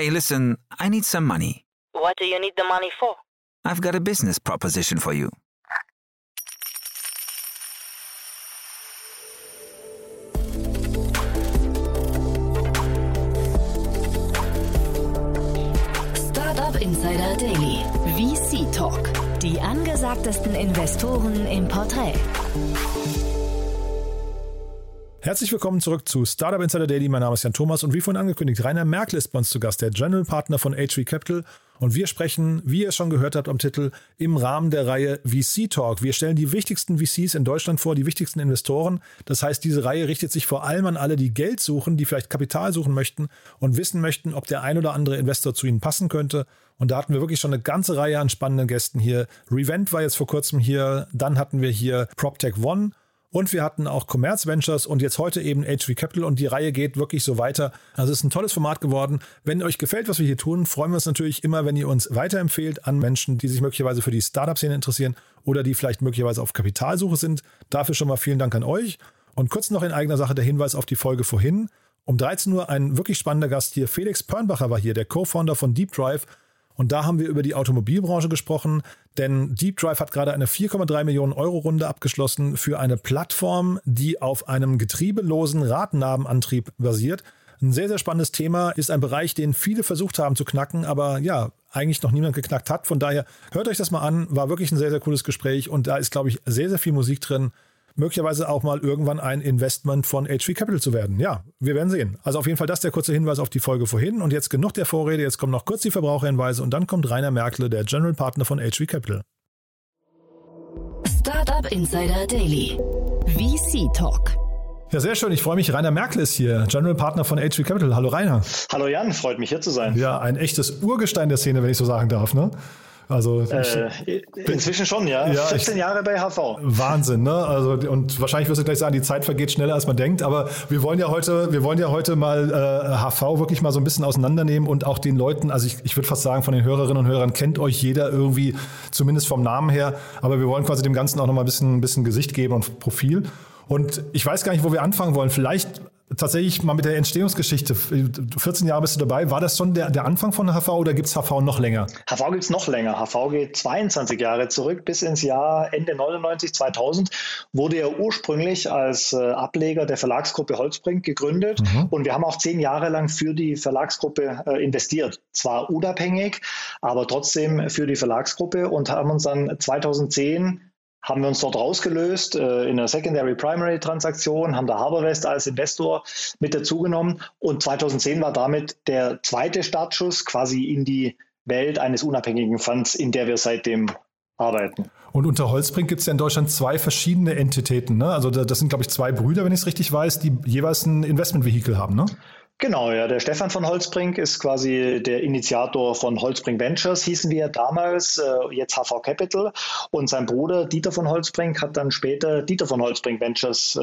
Hey, listen, I need some money. What do you need the money for? I've got a business proposition for you. Startup Insider Daily, VC Talk. Die angesagtesten Investoren im Porträt. Herzlich willkommen zurück zu Startup Insider Daily. Mein Name ist Jan Thomas und wie vorhin angekündigt, Rainer Merkel ist bei uns zu Gast, der General Partner von H3 Capital. Und wir sprechen, wie ihr schon gehört habt am Titel, im Rahmen der Reihe VC Talk. Wir stellen die wichtigsten VCs in Deutschland vor, die wichtigsten Investoren. Das heißt, diese Reihe richtet sich vor allem an alle, die Geld suchen, die vielleicht Kapital suchen möchten und wissen möchten, ob der ein oder andere Investor zu ihnen passen könnte. Und da hatten wir wirklich schon eine ganze Reihe an spannenden Gästen hier. Revent war jetzt vor kurzem hier, dann hatten wir hier PropTech One. Und wir hatten auch CommerzVentures und jetzt heute eben HV Capital und die Reihe geht wirklich so weiter. Also es ist ein tolles Format geworden. Wenn euch gefällt, was wir hier tun, freuen wir uns natürlich immer, wenn ihr uns weiterempfehlt an Menschen, die sich möglicherweise für die Startup-Szene interessieren oder die vielleicht möglicherweise auf Kapitalsuche sind. Dafür schon mal vielen Dank an euch. Und kurz noch in eigener Sache der Hinweis auf die Folge vorhin. Um 13 Uhr ein wirklich spannender Gast hier. Felix Pörnbacher war hier, der Co-Founder von DeepDrive. Und da haben wir über die Automobilbranche gesprochen, denn DeepDrive hat gerade eine 4,3 Millionen Euro Runde abgeschlossen für eine Plattform, die auf einem getriebelosen Radnabenantrieb basiert. Ein sehr, sehr spannendes Thema, ist ein Bereich, den viele versucht haben zu knacken, aber ja, eigentlich noch niemand geknackt hat. Von daher hört euch das mal an, war wirklich ein sehr, sehr cooles Gespräch und da ist, glaube ich, sehr, sehr viel Musik drin. Möglicherweise auch mal irgendwann ein Investment von HV Capital zu werden. Ja, wir werden sehen. Also auf jeden Fall das der kurze Hinweis auf die Folge vorhin. Und jetzt genug der Vorrede, jetzt kommen noch kurz die Verbraucherhinweise und dann kommt Rainer Merkel, der General Partner von HV Capital. Startup Insider Daily. VC Talk. Ja, sehr schön. Ich freue mich. Rainer Merkel ist hier, General Partner von HV Capital. Hallo Rainer. Hallo Jan, freut mich hier zu sein. Ja, ein echtes Urgestein der Szene, wenn ich so sagen darf, ne? Also inzwischen schon, ja. 14 Jahre bei HV. Wahnsinn, ne? Also und wahrscheinlich wirst du gleich sagen, die Zeit vergeht schneller, als man denkt. Aber wir wollen ja heute mal HV wirklich mal so ein bisschen auseinandernehmen und auch den Leuten, also ich würde fast sagen, von den Hörerinnen und Hörern kennt euch jeder irgendwie, zumindest vom Namen her. Aber wir wollen quasi dem Ganzen auch nochmal ein bisschen Gesicht geben und Profil. Und ich weiß gar nicht, wo wir anfangen wollen. Vielleicht tatsächlich mal mit der Entstehungsgeschichte. 14 Jahre bist du dabei. War das schon der Anfang von HV oder gibt es HV noch länger? HV gibt es noch länger. HV geht 22 Jahre zurück bis ins Jahr Ende 99, 2000. Wurde ja ursprünglich als Ableger der Verlagsgruppe Holtzbrinck gegründet. Mhm. Und wir haben auch 10 Jahre lang für die Verlagsgruppe investiert. Zwar unabhängig, aber trotzdem für die Verlagsgruppe und haben uns dann 2010 haben wir uns dort rausgelöst in einer Secondary-Primary-Transaktion, haben da HarbourVest als Investor mit dazugenommen und 2010 war damit der zweite Startschuss quasi in die Welt eines unabhängigen Funds, in der wir seitdem arbeiten. Und unter Holtzbrinck gibt es ja in Deutschland 2 verschiedene Entitäten, ne? Also das sind, glaube ich, 2 Brüder, wenn ich es richtig weiß, die jeweils ein Investmentvehikel haben, ne? Genau, ja. Der Stefan von Holtzbrinck ist quasi der Initiator von Holtzbrinck Ventures, hießen wir damals, jetzt HV Capital. Und sein Bruder Dieter von Holtzbrinck hat dann später Dieter von Holtzbrinck Ventures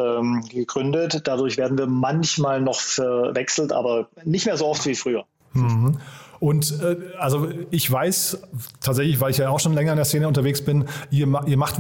gegründet. Dadurch werden wir manchmal noch verwechselt, aber nicht mehr so oft wie früher. Mhm. Und also ich weiß tatsächlich, weil ich ja auch schon länger in der Szene unterwegs bin, ihr macht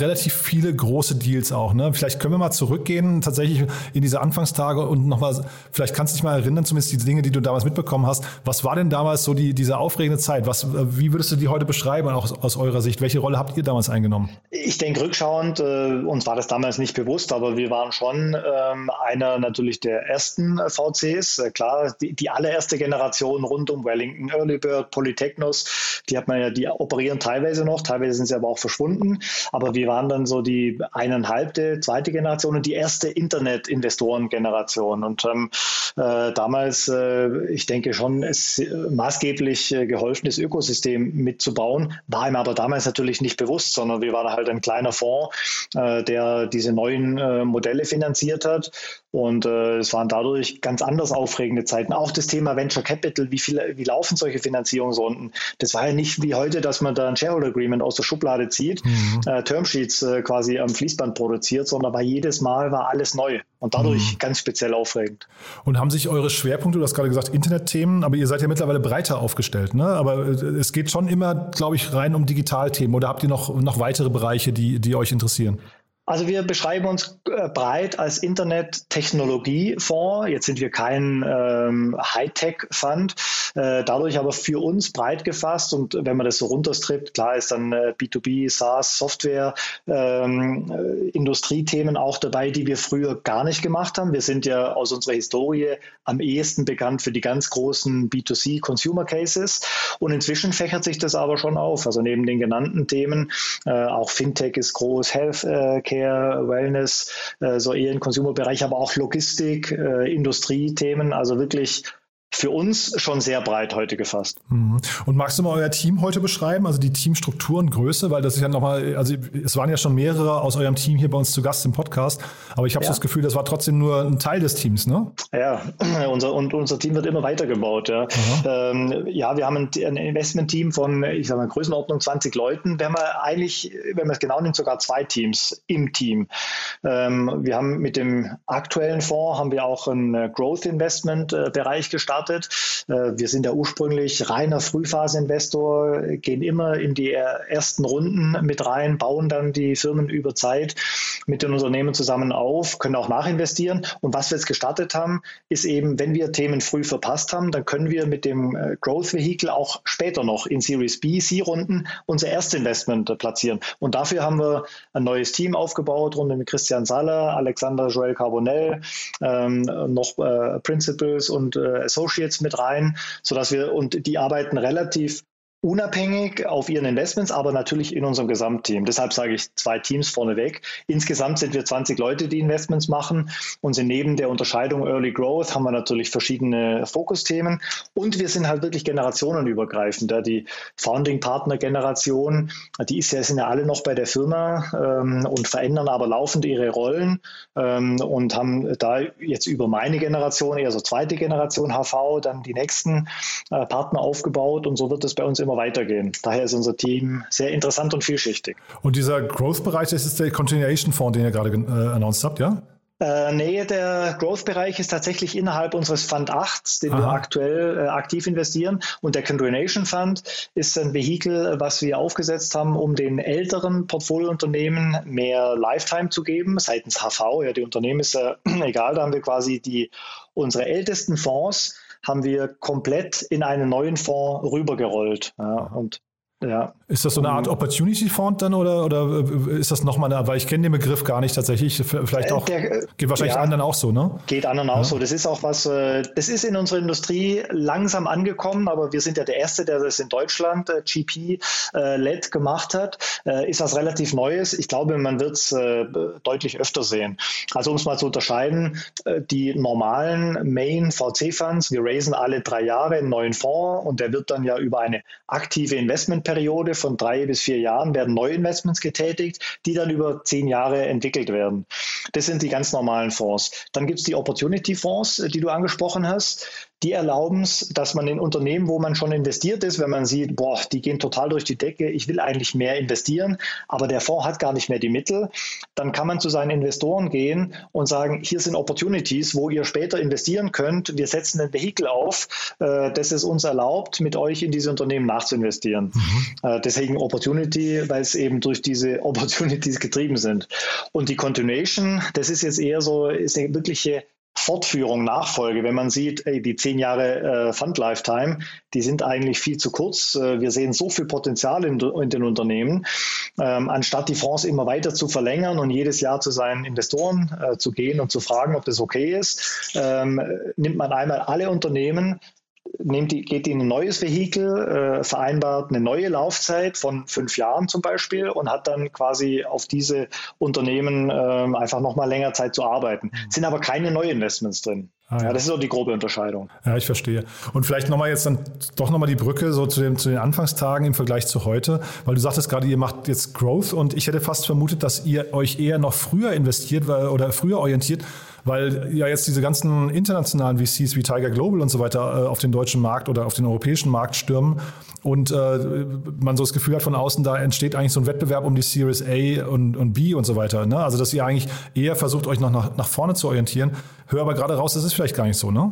relativ viele große Deals auch, ne? Vielleicht können wir mal zurückgehen tatsächlich in diese Anfangstage und nochmal, vielleicht kannst du dich mal erinnern, zumindest die Dinge, die du damals mitbekommen hast. Was war denn damals so diese aufregende Zeit? Wie würdest du die heute beschreiben, auch aus eurer Sicht? Welche Rolle habt ihr damals eingenommen? Ich denke rückschauend, uns war das damals nicht bewusst, aber wir waren schon einer natürlich der ersten VCs. Klar, die allererste Generation rund um Wellington, Early Bird, Polytechnos, die hat man ja, die operieren teilweise noch, teilweise sind sie aber auch verschwunden. Aber wir waren dann so die zweite Generation und die erste Internet-Investoren-Generation. Und damals, ich denke schon, ist maßgeblich geholfen, das Ökosystem mitzubauen, war ihm aber damals natürlich nicht bewusst, sondern wir waren halt ein kleiner Fonds, der diese neuen Modelle finanziert hat. Und es waren dadurch ganz anders aufregende Zeiten. Auch das Thema Venture Capital, wie laufen solche Finanzierungsrunden? Das war ja nicht wie heute, dass man da ein Shareholder Agreement aus der Schublade zieht, Termsheets quasi am Fließband produziert, sondern jedes Mal war alles neu und dadurch ganz speziell aufregend. Und haben sich eure Schwerpunkte, du hast gerade gesagt, Internetthemen, aber ihr seid ja mittlerweile breiter aufgestellt, ne? Aber es geht schon immer, glaube ich, rein um Digitalthemen oder habt ihr noch weitere Bereiche, die euch interessieren? Also wir beschreiben uns breit als Internet-Technologie-Fonds. Jetzt sind wir kein Hightech-Fund, dadurch aber für uns breit gefasst. Und wenn man das so runterstrippt, klar ist dann B2B, SaaS, Software, Industriethemen auch dabei, die wir früher gar nicht gemacht haben. Wir sind ja aus unserer Historie am ehesten bekannt für die ganz großen B2C-Consumer-Cases. Und inzwischen fächert sich das aber schon auf. Also neben den genannten Themen, auch Fintech ist groß, Healthcare, Wellness, so eher im Consumer-Bereich, aber auch Logistik, Industriethemen, also wirklich für uns schon sehr breit heute gefasst. Und magst du mal euer Team heute beschreiben, also die Teamstruktur und Größe, weil das ist ja nochmal, also es waren ja schon mehrere aus eurem Team hier bei uns zu Gast im Podcast, aber ich habe so das Gefühl, das war trotzdem nur ein Teil des Teams, ne? Ja, unser Team wird immer weitergebaut, ja. Ja, wir haben ein Investment-Team von, ich sage mal, Größenordnung 20 Leuten. Wir haben eigentlich, wenn man es genau nimmt, sogar zwei Teams im Team. Wir haben mit dem aktuellen Fonds, haben wir auch einen Growth-Investment-Bereich gestartet. Wir sind ja ursprünglich reiner Frühphase-Investor, gehen immer in die ersten Runden mit rein, bauen dann die Firmen über Zeit mit den Unternehmen zusammen auf, können auch nachinvestieren. Und was wir jetzt gestartet haben, ist eben, wenn wir Themen früh verpasst haben, dann können wir mit dem Growth-Vehicle auch später noch in Series B, C-Runden unser Erstinvestment platzieren. Und dafür haben wir ein neues Team aufgebaut, rund mit Christian Saller, Alexander Joel Carbonell, noch Principals und Associates mit rein, sodass wir, und die arbeiten relativ unabhängig auf ihren Investments, aber natürlich in unserem Gesamtteam. Deshalb sage ich zwei Teams vorneweg. Insgesamt sind wir 20 Leute, die Investments machen, und sind neben der Unterscheidung Early Growth haben wir natürlich verschiedene Fokusthemen, und wir sind halt wirklich generationenübergreifend. Da die Founding-Partner-Generation, die sind ja alle noch bei der Firma und verändern aber laufend ihre Rollen und haben da jetzt über meine Generation, eher so zweite Generation HV, dann die nächsten Partner aufgebaut, und so wird es bei uns immer weitergehen. Daher ist unser Team sehr interessant und vielschichtig. Und dieser Growth-Bereich, das ist der Continuation-Fonds, den ihr gerade announced habt, ja? Nee, der Growth-Bereich ist tatsächlich innerhalb unseres Fund 8, den wir aktuell aktiv investieren. Und der Continuation Fund ist ein Vehikel, was wir aufgesetzt haben, um den älteren Portfoliounternehmen mehr Lifetime zu geben, seitens HV. Ja, die Unternehmen ist egal, da haben wir quasi unsere ältesten Fonds haben wir komplett in einen neuen Fonds rübergerollt. Ist das so eine Art Opportunity-Fonds dann oder ist das nochmal eine, weil ich kenne den Begriff gar nicht tatsächlich, vielleicht auch, geht wahrscheinlich anderen auch so, ne? Geht anderen auch so, das ist auch was, das ist in unserer Industrie langsam angekommen, aber wir sind ja der Erste, der das in Deutschland GP-led gemacht hat, ist was relativ Neues, ich glaube, man wird es deutlich öfter sehen. Also um es mal zu unterscheiden, die normalen Main-VC-Funds, wir raisen alle 3 Jahre einen neuen Fonds und der wird dann ja über eine aktive Investmentperiode von 3 bis 4 Jahren werden Neuinvestments getätigt, die dann über 10 Jahre entwickelt werden. Das sind die ganz normalen Fonds. Dann gibt es die Opportunity-Fonds, die du angesprochen hast. Die erlauben es, dass man in Unternehmen, wo man schon investiert ist, wenn man sieht, boah, die gehen total durch die Decke, ich will eigentlich mehr investieren, aber der Fonds hat gar nicht mehr die Mittel, dann kann man zu seinen Investoren gehen und sagen, hier sind Opportunities, wo ihr später investieren könnt, wir setzen ein Vehikel auf, das es uns erlaubt, mit euch in diese Unternehmen nachzuinvestieren. Deswegen Opportunity, weil es eben durch diese Opportunities getrieben sind. Und die Continuation, das ist jetzt eher so, ist eine wirkliche Fortführung, Nachfolge, wenn man sieht, die 10 Jahre Fund Lifetime, die sind eigentlich viel zu kurz. Wir sehen so viel Potenzial in den Unternehmen. Anstatt die Fonds immer weiter zu verlängern und jedes Jahr zu seinen Investoren zu gehen und zu fragen, ob das okay ist, nimmt man einmal alle Unternehmen, geht in ein neues Vehikel, vereinbart eine neue Laufzeit von 5 Jahren zum Beispiel und hat dann quasi auf diese Unternehmen einfach nochmal länger Zeit zu arbeiten. Sind aber keine Neuinvestments drin. Ja, das ist so die grobe Unterscheidung. Ja, ich verstehe. Und vielleicht nochmal jetzt dann doch nochmal die Brücke so zu den Anfangstagen im Vergleich zu heute, weil du sagtest gerade, ihr macht jetzt Growth und ich hätte fast vermutet, dass ihr euch eher noch früher investiert oder früher orientiert, weil ja jetzt diese ganzen internationalen VCs wie Tiger Global und so weiter auf den deutschen Markt oder auf den europäischen Markt stürmen und man so das Gefühl hat von außen, da entsteht eigentlich so ein Wettbewerb um die Series A und B und so weiter, ne? Also dass ihr eigentlich eher versucht, euch noch nach vorne zu orientieren. Höre aber gerade raus, das ist vielleicht gar nicht so, ne?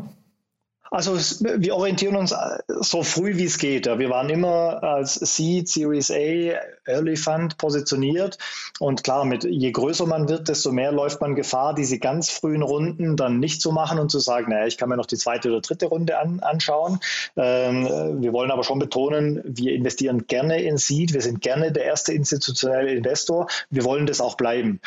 Also wir orientieren uns so früh wie es geht. Wir waren immer als Seed, Series A, Early Fund positioniert und klar, je größer man wird, desto mehr läuft man Gefahr, diese ganz frühen Runden dann nicht zu machen und zu sagen, naja, ich kann mir noch die zweite oder dritte Runde anschauen. Wir wollen aber schon betonen, wir investieren gerne in Seed, wir sind gerne der erste institutionelle Investor, wir wollen das auch bleiben.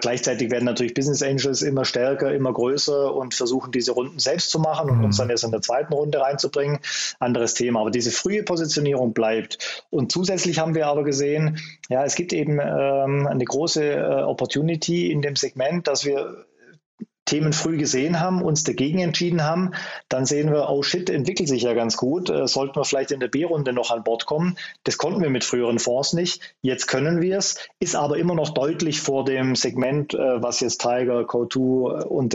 Gleichzeitig werden natürlich Business Angels immer stärker, immer größer und versuchen diese Runden selbst zu machen und uns dann erst in der zweiten Runde reinzubringen. Anderes Thema. Aber diese frühe Positionierung bleibt. Und zusätzlich haben wir aber gesehen, ja, es gibt eben eine große Opportunity in dem Segment, dass wir Themen früh gesehen haben, uns dagegen entschieden haben, dann sehen wir, oh shit, entwickelt sich ja ganz gut, sollten wir vielleicht in der B-Runde noch an Bord kommen. Das konnten wir mit früheren Fonds nicht, jetzt können wir es, ist aber immer noch deutlich vor dem Segment, was jetzt Tiger, Co2 und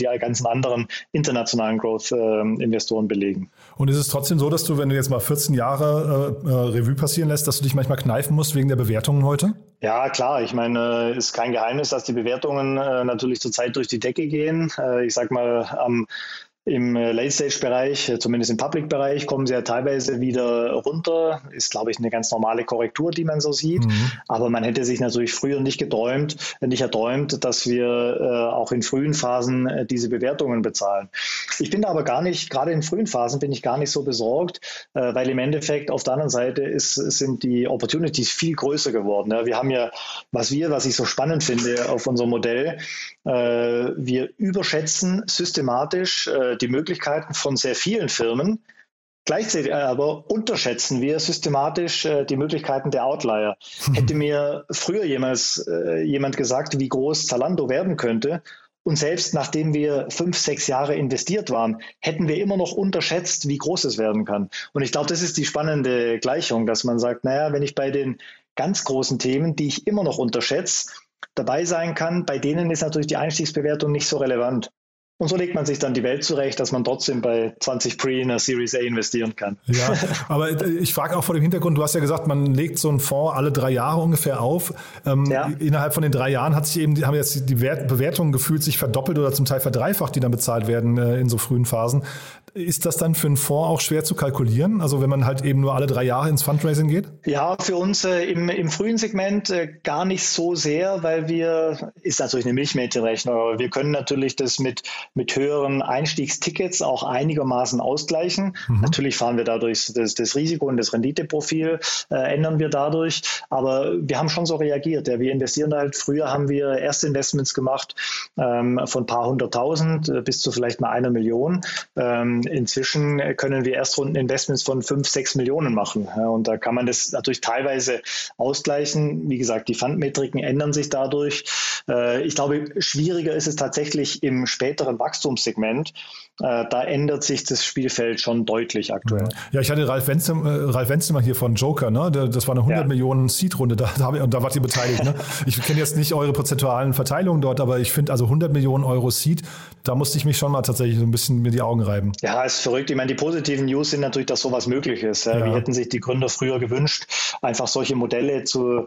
die ganzen anderen internationalen Growth-Investoren belegen. Und ist es trotzdem so, dass du, wenn du jetzt mal 14 Jahre Revue passieren lässt, dass du dich manchmal kneifen musst wegen der Bewertungen heute? Ja, klar. Ich meine, ist kein Geheimnis, dass die Bewertungen natürlich zurzeit durch die Decke gehen. Ich sag mal, im Late-Stage-Bereich, zumindest im Public-Bereich, kommen sie ja teilweise wieder runter. Ist, glaube ich, eine ganz normale Korrektur, die man so sieht. Mhm. Aber man hätte sich natürlich früher nicht erträumt, dass wir auch in frühen Phasen diese Bewertungen bezahlen. Ich bin da aber gerade in frühen Phasen so besorgt, weil im Endeffekt auf der anderen Seite sind die Opportunities viel größer geworden. Ja. Wir haben ja, was ich so spannend finde auf unserem Modell, wir überschätzen systematisch die Möglichkeiten von sehr vielen Firmen. Gleichzeitig aber unterschätzen wir systematisch die Möglichkeiten der Outlier. Hätte mir früher jemand gesagt, wie groß Zalando werden könnte, und selbst nachdem wir 5-6 Jahre investiert waren, hätten wir immer noch unterschätzt, wie groß es werden kann. Und ich glaube, das ist die spannende Gleichung, dass man sagt, naja, wenn ich bei den ganz großen Themen, die ich immer noch unterschätze, dabei sein kann, bei denen ist natürlich die Einstiegsbewertung nicht so relevant. Und so legt man sich dann die Welt zurecht, dass man trotzdem bei 20 Pre in einer Series A investieren kann. Ja, aber ich frage auch vor dem Hintergrund, du hast ja gesagt, man legt so einen Fonds alle 3 Jahre ungefähr auf. Innerhalb von den 3 Jahren haben jetzt die Bewertungen gefühlt sich verdoppelt oder zum Teil verdreifacht, die dann bezahlt werden in so frühen Phasen. Ist das dann für einen Fonds auch schwer zu kalkulieren? Also wenn man halt eben nur alle 3 Jahre ins Fundraising geht? Ja, für uns im frühen Segment gar nicht so sehr, weil ist natürlich eine Milchmädchenrechnung, aber wir können natürlich das mit höheren Einstiegstickets auch einigermaßen ausgleichen. Mhm. Natürlich fahren wir dadurch das Risiko und das Renditeprofil ändern wir dadurch, aber wir haben schon so reagiert. Ja. Wir investieren halt, früher haben wir erste Investments gemacht von ein paar 100.000 bis zu vielleicht mal 1 Million. Inzwischen können wir Erstrunden-Investments von 5-6 Millionen machen. Und da kann man das natürlich teilweise ausgleichen. Wie gesagt, die Fundmetriken ändern sich dadurch. Ich glaube, schwieriger ist es tatsächlich im späteren Wachstumssegment. Da ändert sich das Spielfeld schon deutlich aktuell. Ja, ich hatte Ralf Wenzel mal hier von Joker, ne? Das war eine 100-Millionen Seed-Runde, da wart ihr beteiligt. Ne? Ich kenne jetzt nicht eure prozentualen Verteilungen dort, aber ich finde also 100 Millionen Euro Seed, da musste ich mich schon mal tatsächlich so ein bisschen mir die Augen reiben. Ja, ist verrückt. Ich meine, die positiven News sind natürlich, dass sowas möglich ist. Ja. Wie hätten sich die Gründer früher gewünscht, einfach solche Modelle zu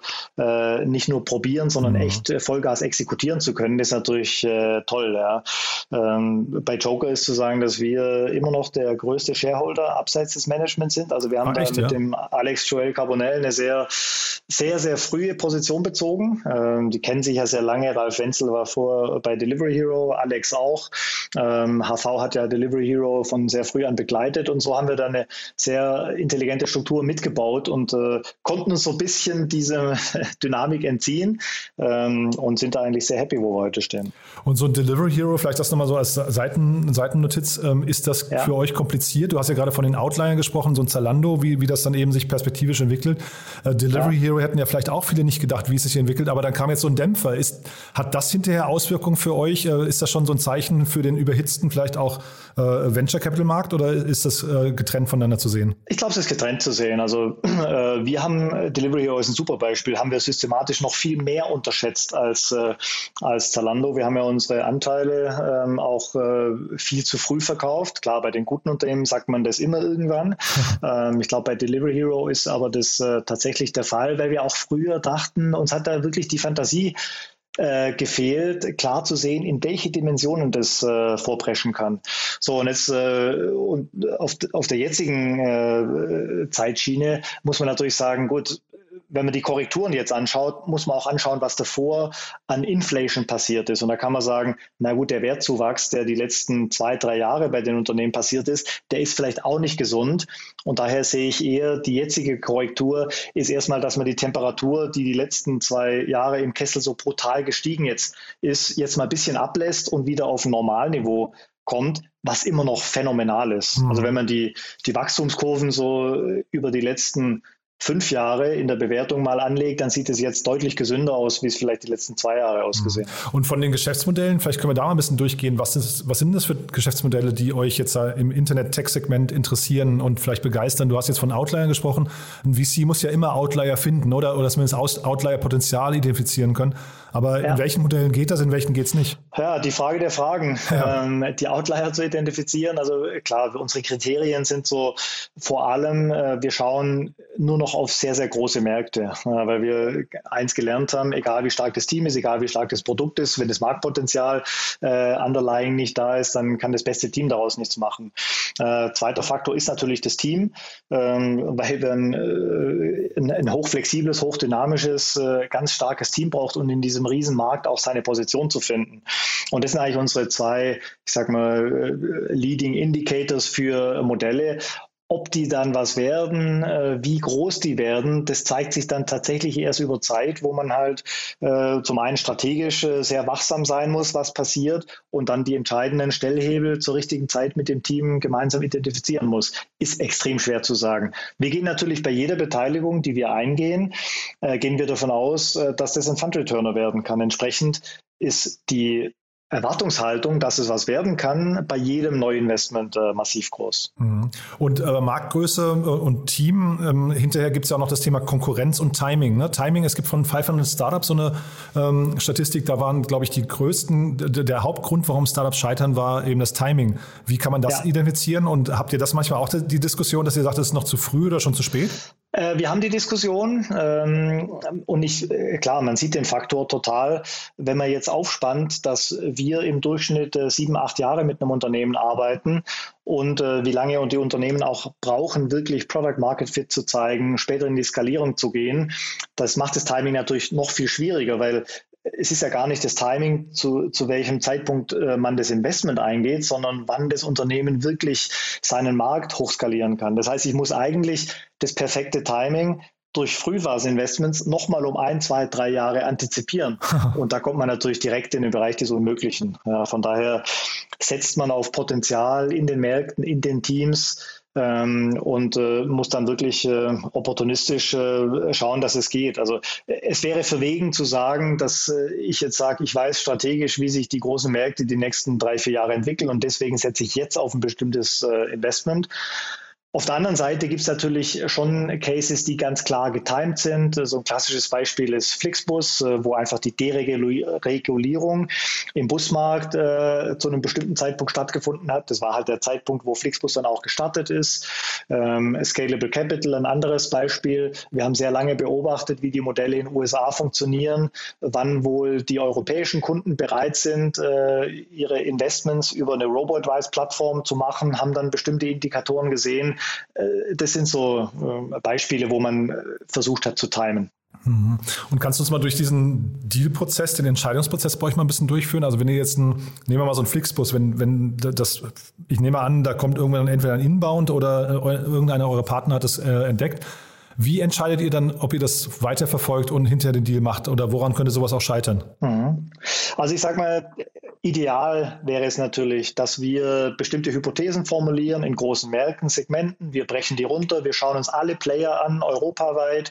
nicht nur probieren, sondern echt Vollgas exekutieren zu können, das ist natürlich toll. Ja. Bei Joker ist zu sagen, dass wir immer noch der größte Shareholder abseits des Managements sind. Also wir haben dem Alex Joel Carbonell eine sehr, sehr, sehr frühe Position bezogen. Die kennen sich ja sehr lange. Ralf Wenzel war vorher bei Delivery Hero, Alex auch. HV hat ja Delivery Hero von sehr früh an begleitet und so haben wir dann eine sehr intelligente Struktur mitgebaut und konnten uns so ein bisschen diese Dynamik entziehen und sind da eigentlich sehr happy, wo wir heute stehen. Und so ein Delivery Hero, vielleicht das nochmal so als Seitennotiz, ist das für euch kompliziert? Du hast ja gerade von den Outliern gesprochen, so ein Zalando, wie das dann eben sich perspektivisch entwickelt. Delivery Hero hätten ja vielleicht auch viele nicht gedacht, wie es sich entwickelt, aber dann kam jetzt so ein Dämpfer. Hat das hinterher Auswirkungen für euch? Ist das schon so ein Zeichen für den überhitzten vielleicht auch Venture Capital Markt oder ist das getrennt voneinander zu sehen? Ich glaube, es ist getrennt zu sehen. Also wir haben, Delivery Hero ist ein super Beispiel, haben wir systematisch noch viel mehr unterschätzt als Zalando. Wir haben ja unsere Anteile auch viel zu früh verkauft. Klar, bei den guten Unternehmen sagt man das immer irgendwann. Ich glaube, bei Delivery Hero ist aber das tatsächlich der Fall, weil wir auch früher dachten, uns hat da wirklich die Fantasie gefehlt, klar zu sehen, in welche Dimensionen das vorpreschen kann. So, und jetzt auf der jetzigen Zeitschiene muss man natürlich sagen, gut, wenn man die Korrekturen jetzt anschaut, muss man auch anschauen, was davor an Inflation passiert ist. Und da kann man sagen, na gut, der Wertzuwachs, der die letzten 2-3 Jahre bei den Unternehmen passiert ist, der ist vielleicht auch nicht gesund. Und daher sehe ich eher, die jetzige Korrektur ist erstmal, dass man die Temperatur, die die letzten 2 Jahre im Kessel so brutal gestiegen jetzt ist, jetzt mal ein bisschen ablässt und wieder auf ein Normalniveau kommt, was immer noch phänomenal ist. Mhm. Also wenn man die Wachstumskurven so über die letzten 5 Jahre in der Bewertung mal anlegt, dann sieht es jetzt deutlich gesünder aus, wie es vielleicht die letzten 2 Jahre ausgesehen hat. Und von den Geschäftsmodellen, vielleicht können wir da mal ein bisschen durchgehen, was sind das für Geschäftsmodelle, die euch jetzt im Internet-Tech-Segment interessieren und vielleicht begeistern? Du hast jetzt von Outliern gesprochen. Ein VC muss ja immer Outlier finden oder zumindest Outlier-Potenzial identifizieren können. Aber in welchen Modellen geht das, in welchen geht es nicht? Ja, die Frage der Fragen, die Outlier zu identifizieren. Also klar, unsere Kriterien sind so vor allem, wir schauen nur noch auf sehr, sehr große Märkte, weil wir eins gelernt haben, egal wie stark das Team ist, egal wie stark das Produkt ist, wenn das Marktpotenzial underlying nicht da ist, dann kann das beste Team daraus nichts machen. Zweiter Faktor ist natürlich das Team, weil man ein hochflexibles, hochdynamisches, ganz starkes Team braucht, um in diesem Riesenmarkt auch seine Position zu finden. Und das sind eigentlich unsere 2, ich sag mal, Leading Indicators für Modelle. Ob die dann was werden, wie groß die werden, das zeigt sich dann tatsächlich erst über Zeit, wo man halt zum einen strategisch sehr wachsam sein muss, was passiert, und dann die entscheidenden Stellhebel zur richtigen Zeit mit dem Team gemeinsam identifizieren muss. Ist extrem schwer zu sagen. Wir gehen natürlich bei jeder Beteiligung, die wir eingehen, gehen wir davon aus, dass das ein Fund-Returner werden kann. Entsprechend ist die Erwartungshaltung, dass es was werden kann, bei jedem Neuinvestment massiv groß. Und Marktgröße und Team, hinterher gibt es ja auch noch das Thema Konkurrenz und Timing. Ne? Timing, es gibt von 500 Startups so eine Statistik, da waren, glaube ich, die größten, der Hauptgrund, warum Startups scheitern, war eben das Timing. Wie kann man das identifizieren, und habt ihr das manchmal auch die Diskussion, dass ihr sagt, es ist noch zu früh oder schon zu spät? Wir haben die Diskussion und klar, man sieht den Faktor total, wenn man jetzt aufspannt, dass wir im Durchschnitt 7-8 Jahre mit einem Unternehmen arbeiten und wie lange und die Unternehmen auch brauchen, wirklich Product Market Fit zu zeigen, später in die Skalierung zu gehen. Das macht das Timing natürlich noch viel schwieriger, weil es ist ja gar nicht das Timing, zu welchem Zeitpunkt man das Investment eingeht, sondern wann das Unternehmen wirklich seinen Markt hochskalieren kann. Das heißt, ich muss eigentlich das perfekte Timing durch Frühphase-Investments nochmal um 1, 2, 3 Jahre antizipieren. Und da kommt man natürlich direkt in den Bereich des Unmöglichen. Ja, von daher setzt man auf Potenzial in den Märkten, in den Teams, und muss dann wirklich opportunistisch schauen, dass es geht. Also es wäre verwegen zu sagen, dass ich jetzt sage, ich weiß strategisch, wie sich die großen Märkte die nächsten 3-4 Jahre entwickeln, und deswegen setze ich jetzt auf ein bestimmtes Investment. Auf der anderen Seite gibt es natürlich schon Cases, die ganz klar getimed sind. So ein klassisches Beispiel ist Flixbus, wo einfach die Deregulierung im Busmarkt zu einem bestimmten Zeitpunkt stattgefunden hat. Das war halt der Zeitpunkt, wo Flixbus dann auch gestartet ist. Scalable Capital, ein anderes Beispiel. Wir haben sehr lange beobachtet, wie die Modelle in den USA funktionieren, wann wohl die europäischen Kunden bereit sind, ihre Investments über eine Robo-Advice-Plattform zu machen, haben dann bestimmte Indikatoren gesehen. Das sind so Beispiele, wo man versucht hat zu timen. Und kannst du uns mal durch diesen Deal-Prozess, den Entscheidungsprozess bei euch mal ein bisschen durchführen? Also wenn ihr jetzt, nehmen wir mal so einen Flixbus, wenn das, ich nehme an, da kommt irgendwann entweder ein Inbound oder irgendeiner eurer Partner hat das entdeckt. Wie entscheidet ihr dann, ob ihr das weiterverfolgt und hinterher den Deal macht, oder woran könnte sowas auch scheitern? Also ich sag mal, ideal wäre es natürlich, dass wir bestimmte Hypothesen formulieren in großen Märkten, Segmenten. Wir brechen die runter, wir schauen uns alle Player an, europaweit,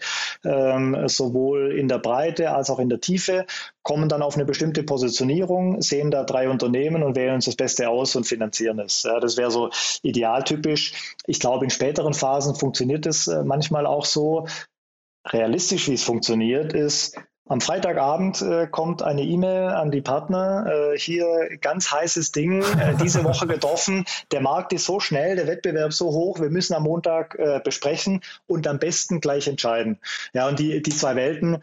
sowohl in der Breite als auch in der Tiefe, kommen dann auf eine bestimmte Positionierung, sehen da 3 Unternehmen und wählen uns das Beste aus und finanzieren es. Ja, das wäre so idealtypisch. Ich glaube, in späteren Phasen funktioniert es manchmal auch so. Realistisch, wie es funktioniert, ist, am Freitagabend kommt eine E-Mail an die Partner, hier ganz heißes Ding, diese Woche getroffen, der Markt ist so schnell, der Wettbewerb so hoch, wir müssen am Montag besprechen und am besten gleich entscheiden. Ja, und die 2 Welten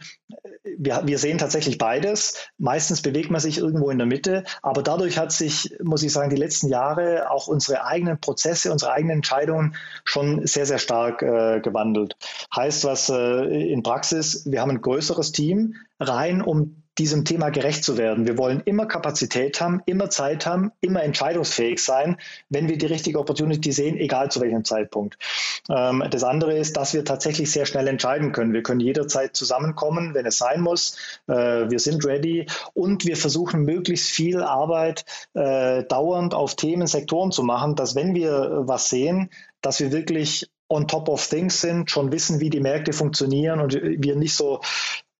Wir sehen tatsächlich beides. Meistens bewegt man sich irgendwo in der Mitte. Aber dadurch hat sich, muss ich sagen, die letzten Jahre auch unsere eigenen Prozesse, unsere eigenen Entscheidungen schon sehr, sehr stark gewandelt. Heißt was in Praxis, wir haben ein größeres Team rein, um diesem Thema gerecht zu werden. Wir wollen immer Kapazität haben, immer Zeit haben, immer entscheidungsfähig sein, wenn wir die richtige Opportunity sehen, egal zu welchem Zeitpunkt. Das andere ist, dass wir tatsächlich sehr schnell entscheiden können. Wir können jederzeit zusammenkommen, wenn es sein muss. Wir sind ready und wir versuchen möglichst viel Arbeit dauernd auf Themen, Sektoren zu machen, dass wenn wir was sehen, dass wir wirklich on top of things sind, schon wissen, wie die Märkte funktionieren und wir nicht so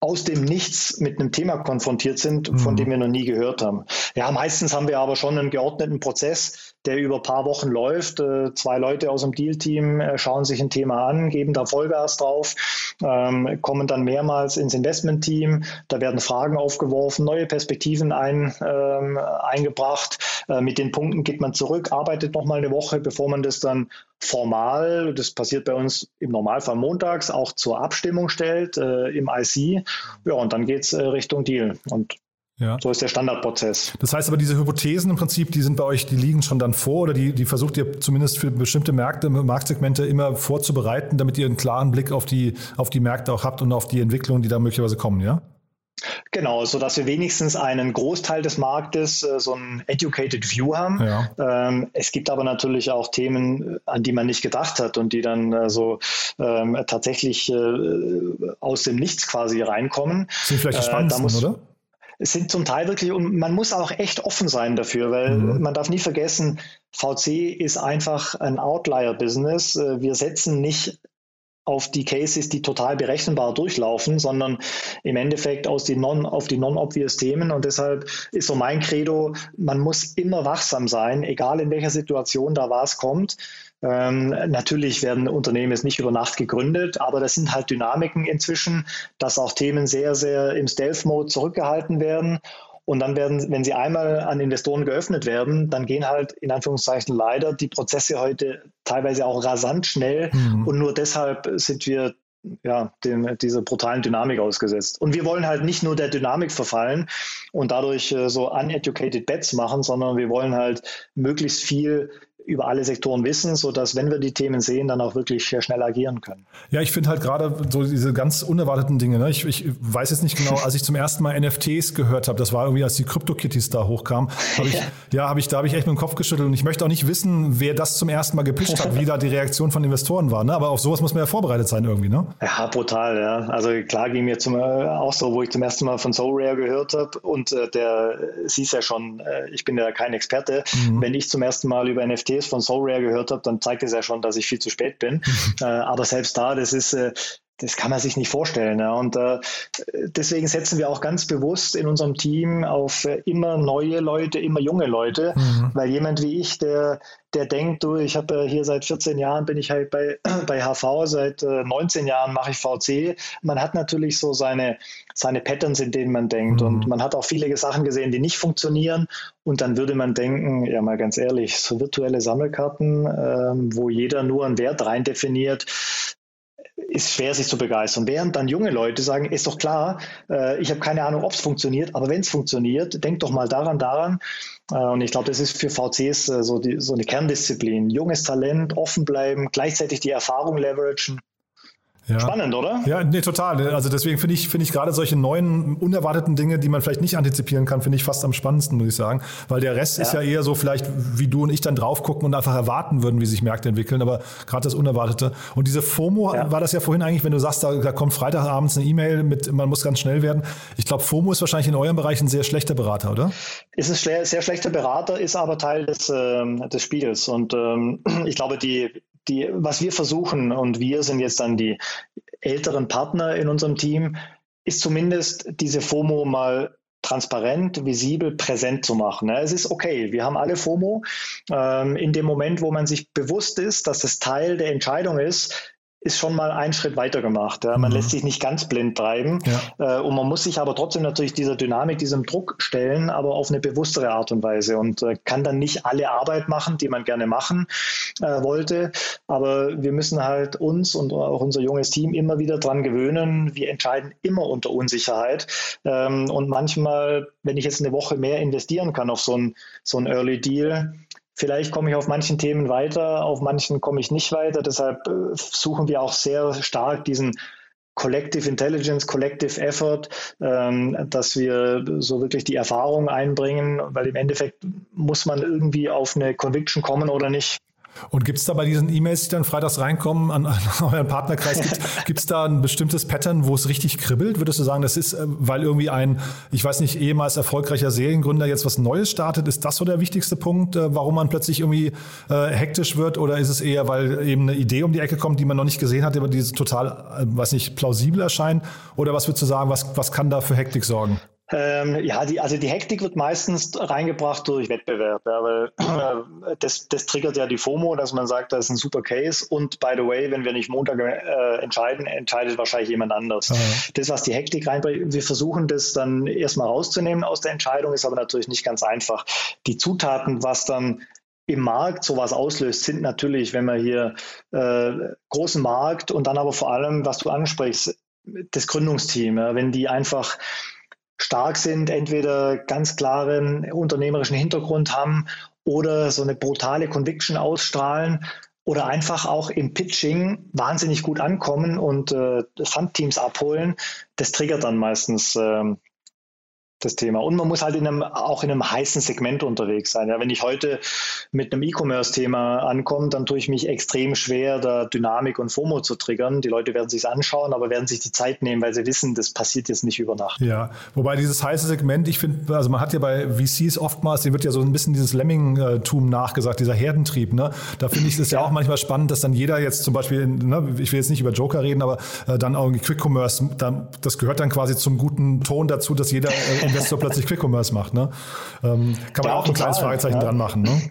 aus dem Nichts mit einem Thema konfrontiert sind, von dem wir noch nie gehört haben. Ja, meistens haben wir aber schon einen geordneten Prozess, der über ein paar Wochen läuft. Zwei Leute aus dem Deal-Team schauen sich ein Thema an, geben da Vollgas drauf, kommen dann mehrmals ins Investment-Team. Da werden Fragen aufgeworfen, neue Perspektiven eingebracht. Mit den Punkten geht man zurück, arbeitet nochmal eine Woche, bevor man das dann formal, das passiert bei uns im Normalfall montags, auch zur Abstimmung stellt im IC. Ja, und dann geht es Richtung Deal. Und so ist der Standardprozess. Das heißt aber, diese Hypothesen im Prinzip, die sind bei euch, die liegen schon dann vor oder die versucht ihr zumindest für bestimmte Märkte, Marktsegmente immer vorzubereiten, damit ihr einen klaren Blick auf die Märkte auch habt und auf die Entwicklungen, die da möglicherweise kommen, ja? Genau, sodass wir wenigstens einen Großteil des Marktes, so ein educated view haben. Ja. Es gibt aber natürlich auch Themen, an die man nicht gedacht hat und die dann tatsächlich aus dem Nichts quasi reinkommen. Das sind vielleicht die spannendsten, oder? Es sind zum Teil wirklich, und man muss auch echt offen sein dafür, weil man darf nie vergessen, VC ist einfach ein Outlier-Business. Wir setzen nicht auf die Cases, die total berechenbar durchlaufen, sondern im Endeffekt auf die non-obvious Themen. Und deshalb ist so mein Credo, man muss immer wachsam sein, egal in welcher Situation da was kommt. Natürlich werden Unternehmen jetzt nicht über Nacht gegründet, aber das sind halt Dynamiken inzwischen, dass auch Themen sehr, sehr im Stealth-Mode zurückgehalten werden. Und dann werden, wenn sie einmal an Investoren geöffnet werden, dann gehen halt in Anführungszeichen leider die Prozesse heute teilweise auch rasant schnell. Und nur deshalb sind wir dieser brutalen Dynamik ausgesetzt. Und wir wollen halt nicht nur der Dynamik verfallen und dadurch so uneducated Bets machen, sondern wir wollen halt möglichst viel über alle Sektoren wissen, sodass, wenn wir die Themen sehen, dann auch wirklich schnell agieren können. Ja, ich finde halt gerade so diese ganz unerwarteten Dinge. Ne? Ich weiß jetzt nicht genau, als ich zum ersten Mal NFTs gehört habe, das war irgendwie, als die CryptoKitties da hochkamen, habe ich echt mit dem Kopf geschüttelt und ich möchte auch nicht wissen, wer das zum ersten Mal gepitcht hat, wie da die Reaktion von Investoren war. Ne? Aber auf sowas muss man ja vorbereitet sein irgendwie, ne? Ja, brutal, ja. Also klar ging mir auch so, wo ich zum ersten Mal von SoRare gehört habe und der siehst ja schon, ich bin ja kein Experte, wenn ich zum ersten Mal über NFTs von SoRare gehört habe, dann zeigt es ja schon, dass ich viel zu spät bin. Aber selbst da, das kann man sich nicht vorstellen. Ja. Und deswegen setzen wir auch ganz bewusst in unserem Team auf immer neue Leute, immer junge Leute, weil jemand wie ich, der denkt, ich habe hier seit 14 Jahren, bin ich halt bei HV, seit 19 Jahren mache ich VC. Man hat natürlich so seine Patterns, in denen man denkt. Und man hat auch viele Sachen gesehen, die nicht funktionieren. Und dann würde man denken, ja mal ganz ehrlich, so virtuelle Sammelkarten, wo jeder nur einen Wert rein definiert, ist schwer, sich zu begeistern. Während dann junge Leute sagen, ist doch klar, ich habe keine Ahnung, ob es funktioniert, aber wenn es funktioniert, denk doch mal daran. Und ich glaube, das ist für VCs so eine Kerndisziplin. Junges Talent, offen bleiben, gleichzeitig die Erfahrung leveragen. Ja. Spannend, oder? Ja, nee, total. Also deswegen finde ich gerade solche neuen, unerwarteten Dinge, die man vielleicht nicht antizipieren kann, finde ich fast am spannendsten, muss ich sagen. Weil der Rest ist ja eher so vielleicht, wie du und ich dann drauf gucken und einfach erwarten würden, wie sich Märkte entwickeln. Aber gerade das Unerwartete. Und diese FOMO war das ja vorhin eigentlich, wenn du sagst, da kommt Freitagabends eine E-Mail mit, man muss ganz schnell werden. Ich glaube, FOMO ist wahrscheinlich in eurem Bereich ein sehr schlechter Berater, oder? Ist ein sehr schlechter Berater, ist aber Teil des Spiels. Und ich glaube, was wir versuchen, und wir sind jetzt dann die älteren Partner in unserem Team, ist zumindest diese FOMO mal transparent, visibel, präsent zu machen. Es ist okay, wir haben alle FOMO. In dem Moment, wo man sich bewusst ist, dass das Teil der Entscheidung ist, ist schon mal einen Schritt weiter gemacht. Ja. Man lässt sich nicht ganz blind treiben. Ja. Und man muss sich aber trotzdem natürlich dieser Dynamik, diesem Druck stellen, aber auf eine bewusstere Art und Weise, und kann dann nicht alle Arbeit machen, die man gerne machen wollte. Aber wir müssen halt uns und auch unser junges Team immer wieder dran gewöhnen. Wir entscheiden immer unter Unsicherheit. Und manchmal, wenn ich jetzt eine Woche mehr investieren kann auf so ein Early Deal, vielleicht komme ich auf manchen Themen weiter, auf manchen komme ich nicht weiter. Deshalb suchen wir auch sehr stark diesen Collective Intelligence, Collective Effort, dass wir so wirklich die Erfahrung einbringen, weil im Endeffekt muss man irgendwie auf eine Conviction kommen oder nicht. Und gibt es da bei diesen E-Mails, die dann freitags reinkommen, an euren Partnerkreis, gibt es da ein bestimmtes Pattern, wo es richtig kribbelt? Würdest du sagen, das ist, weil irgendwie ein, ich weiß nicht, ehemals erfolgreicher Seriengründer jetzt was Neues startet? Ist das so der wichtigste Punkt, warum man plötzlich irgendwie hektisch wird? Oder ist es eher, weil eben eine Idee um die Ecke kommt, die man noch nicht gesehen hat, aber die total, weiß nicht, plausibel erscheint? Oder was würdest du sagen, was kann da für Hektik sorgen? Die Hektik wird meistens reingebracht durch Wettbewerb, ja, weil das triggert ja die FOMO, dass man sagt, das ist ein super Case und by the way, wenn wir nicht Montag entscheiden, entscheidet wahrscheinlich jemand anders. Okay. Das, was die Hektik reinbringt, wir versuchen das dann erstmal rauszunehmen aus der Entscheidung, ist aber natürlich nicht ganz einfach. Die Zutaten, was dann im Markt sowas auslöst, sind natürlich, wenn man hier großen Markt und dann aber vor allem, was du ansprichst, das Gründungsteam, ja, wenn die einfach stark sind, entweder ganz klaren unternehmerischen Hintergrund haben oder so eine brutale Conviction ausstrahlen oder einfach auch im Pitching wahnsinnig gut ankommen und Fundteams abholen, das triggert dann meistens das Thema. Und man muss halt auch in einem heißen Segment unterwegs sein. Ja, wenn ich heute mit einem E-Commerce-Thema ankomme, dann tue ich mich extrem schwer, da Dynamik und FOMO zu triggern. Die Leute werden sich es anschauen, aber werden sich die Zeit nehmen, weil sie wissen, das passiert jetzt nicht über Nacht. Ja, wobei dieses heiße Segment, ich finde, also man hat ja bei VCs oftmals, dem wird ja so ein bisschen dieses Lemming-Tum nachgesagt, dieser Herdentrieb. Ne? Da finde ich es ja auch manchmal spannend, dass dann jeder jetzt zum Beispiel, ne, ich will jetzt nicht über Joker reden, aber dann irgendwie Quick-Commerce, das gehört dann quasi zum guten Ton dazu, dass jeder Investor plötzlich Quick-Commerce macht, ne? Kann man auch ein kleines Fragezeichen dran machen, ne?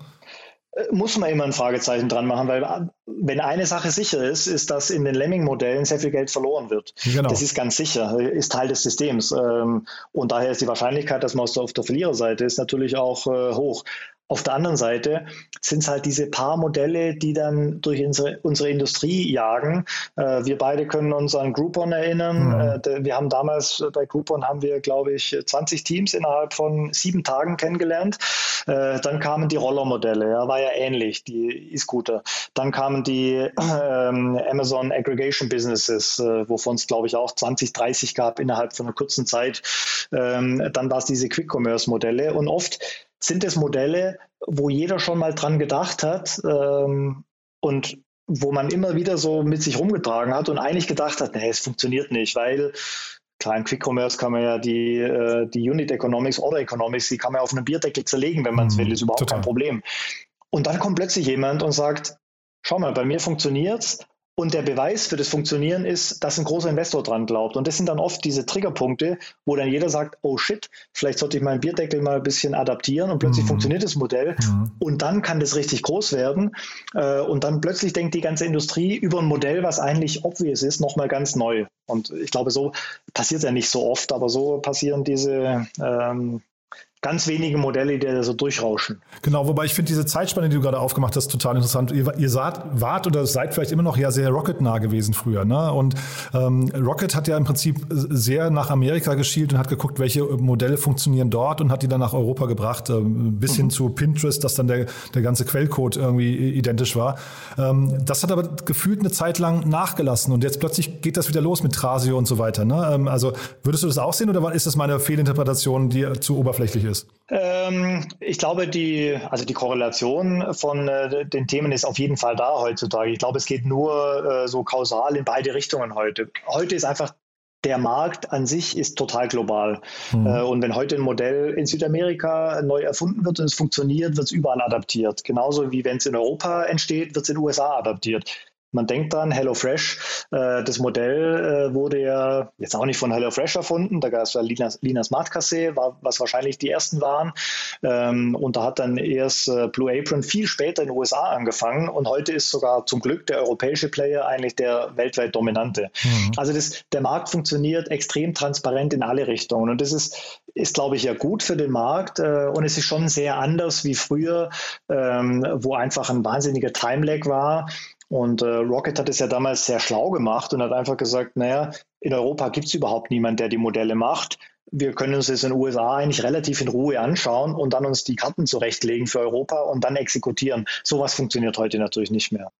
Muss man immer ein Fragezeichen dran machen, weil wenn eine Sache sicher ist, ist, dass in den Lemming-Modellen sehr viel Geld verloren wird. Genau. Das ist ganz sicher, ist Teil des Systems. Und daher ist die Wahrscheinlichkeit, dass man auf der Verliererseite ist, natürlich auch hoch. Auf der anderen Seite sind es halt diese paar Modelle, die dann durch unsere Industrie jagen. Wir beide können uns an Groupon erinnern. Wir haben damals bei Groupon, glaube ich, 20 Teams innerhalb von 7 Tagen kennengelernt. Dann kamen die Rollermodelle, ja, war ja ähnlich, die E-Scooter. Dann kamen die Amazon Aggregation Businesses, wovon es, glaube ich, auch 20, 30 gab innerhalb von einer kurzen Zeit. Dann war es diese Quick-Commerce-Modelle. Und oft sind es Modelle, wo jeder schon mal dran gedacht hat und wo man immer wieder so mit sich rumgetragen hat und eigentlich gedacht hat, nee, es funktioniert nicht, weil klar, im Quick-Commerce kann man ja die Unit Economics, Order Economics, die kann man auf einem Bierdeckel zerlegen, wenn man es will, ist überhaupt total kein Problem. Und dann kommt plötzlich jemand und sagt, schau mal, bei mir funktioniert's. Und der Beweis für das Funktionieren ist, dass ein großer Investor dran glaubt. Und das sind dann oft diese Triggerpunkte, wo dann jeder sagt, oh shit, vielleicht sollte ich meinen Bierdeckel mal ein bisschen adaptieren und plötzlich funktioniert das Modell und dann kann das richtig groß werden. Und dann plötzlich denkt die ganze Industrie über ein Modell, was eigentlich obvious ist, nochmal ganz neu. Und ich glaube, so passiert es ja nicht so oft, aber so passieren diese ganz wenige Modelle, die da so durchrauschen. Genau, wobei ich finde diese Zeitspanne, die du gerade aufgemacht hast, total interessant. Ihr wart oder seid vielleicht immer noch ja sehr Rocket-nah gewesen früher, ne? Und Rocket hat ja im Prinzip sehr nach Amerika geschielt und hat geguckt, welche Modelle funktionieren dort und hat die dann nach Europa gebracht, bis hin zu Pinterest, dass dann der ganze Quellcode irgendwie identisch war. Das hat aber gefühlt eine Zeit lang nachgelassen und jetzt plötzlich geht das wieder los mit Trasio und so weiter, ne? Also würdest du das auch sehen oder ist das meine Fehlinterpretation, die zu oberflächlich ist? Ich glaube, die Korrelation von den Themen ist auf jeden Fall da heutzutage. Ich glaube, es geht nur so kausal in beide Richtungen heute. Heute ist einfach der Markt an sich ist total global. Und wenn heute ein Modell in Südamerika neu erfunden wird und es funktioniert, wird es überall adaptiert. Genauso wie wenn es in Europa entsteht, wird es in den USA adaptiert. Man denkt an HelloFresh. Das Modell wurde ja jetzt auch nicht von HelloFresh erfunden. Da gab es ja Lina Smart Cassé, was wahrscheinlich die ersten waren. Und da hat dann erst Blue Apron viel später in den USA angefangen. Und heute ist sogar zum Glück der europäische Player eigentlich der weltweit dominante. Mhm. Also der Markt funktioniert extrem transparent in alle Richtungen. Und das ist glaube ich, ja gut für den Markt. Und es ist schon sehr anders wie früher, wo einfach ein wahnsinniger Timelag war. Und Rocket hat es ja damals sehr schlau gemacht und hat einfach gesagt, naja, in Europa gibt es überhaupt niemanden, der die Modelle macht. Wir können uns das in den USA eigentlich relativ in Ruhe anschauen und dann uns die Karten zurechtlegen für Europa und dann exekutieren. Sowas funktioniert heute natürlich nicht mehr.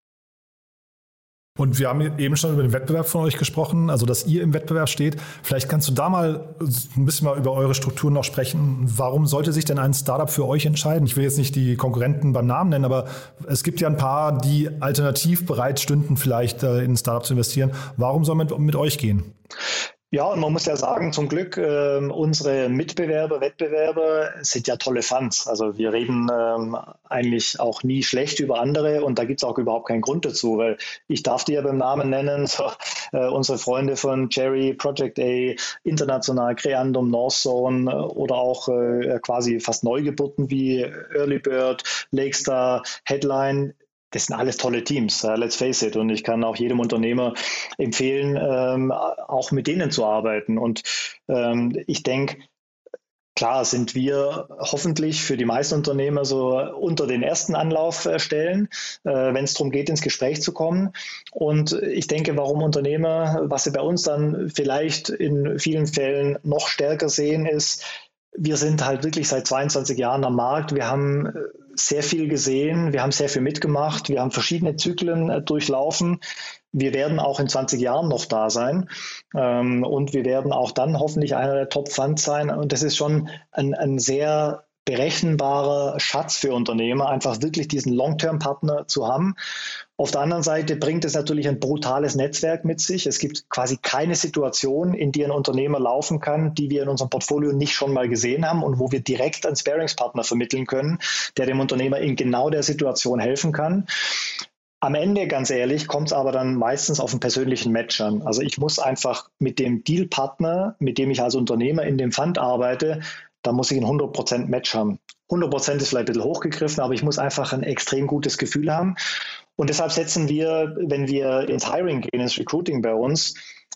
Und wir haben eben schon über den Wettbewerb von euch gesprochen, also dass ihr im Wettbewerb steht. Vielleicht kannst du da mal ein bisschen mal über eure Strukturen noch sprechen. Warum sollte sich denn ein Startup für euch entscheiden? Ich will jetzt nicht die Konkurrenten beim Namen nennen, aber es gibt ja ein paar, die alternativ bereit stünden, vielleicht in ein Startup zu investieren. Warum soll man mit euch gehen? Ja, und man muss ja sagen, zum Glück, unsere Wettbewerber sind ja tolle Fans. Also wir reden eigentlich auch nie schlecht über andere und da gibt es auch überhaupt keinen Grund dazu, weil ich darf die ja beim Namen nennen. So, unsere Freunde von Cherry, Project A, International, Creandum, Northzone oder auch quasi fast Neugeburten wie Early Bird, Lakestar, Headline. Das sind alles tolle Teams, let's face it. Und ich kann auch jedem Unternehmer empfehlen, auch mit denen zu arbeiten. Und ich denke, klar sind wir hoffentlich für die meisten Unternehmer so unter den ersten Anlaufstellen, wenn es darum geht, ins Gespräch zu kommen. Und ich denke, warum Unternehmer, was sie bei uns dann vielleicht in vielen Fällen noch stärker sehen, ist, wir sind halt wirklich seit 22 Jahren am Markt. Wir haben sehr viel gesehen, wir haben sehr viel mitgemacht, wir haben verschiedene Zyklen durchlaufen. Wir werden auch in 20 Jahren noch da sein und wir werden auch dann hoffentlich einer der Top-Funds sein. Und das ist schon ein sehr berechenbarer Schatz für Unternehmer, einfach wirklich diesen Long-Term-Partner zu haben. Auf der anderen Seite bringt es natürlich ein brutales Netzwerk mit sich. Es gibt quasi keine Situation, in die ein Unternehmer laufen kann, die wir in unserem Portfolio nicht schon mal gesehen haben und wo wir direkt einen Sparingspartner vermitteln können, der dem Unternehmer in genau der Situation helfen kann. Am Ende, ganz ehrlich, kommt es aber dann meistens auf einen persönlichen Match an. Also ich muss einfach mit dem Dealpartner, mit dem ich als Unternehmer in dem Fund arbeite, da muss ich ein 100% Match haben. 100% ist vielleicht ein bisschen hochgegriffen, aber ich muss einfach ein extrem gutes Gefühl haben. Und deshalb setzen wir, wenn wir ins Hiring gehen, ins Recruiting bei uns,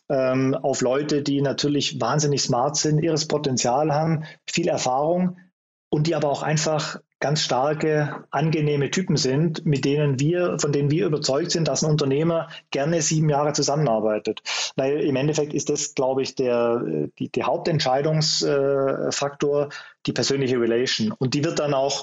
auf Leute, die natürlich wahnsinnig smart sind, ihres Potenzial haben, viel Erfahrung und die aber auch einfach ganz starke, angenehme Typen sind, von denen wir überzeugt sind, dass ein Unternehmer gerne 7 Jahre zusammenarbeitet. Weil im Endeffekt ist das, glaube ich, der Hauptentscheidungsfaktor, die persönliche Relation. Und die wird dann auch...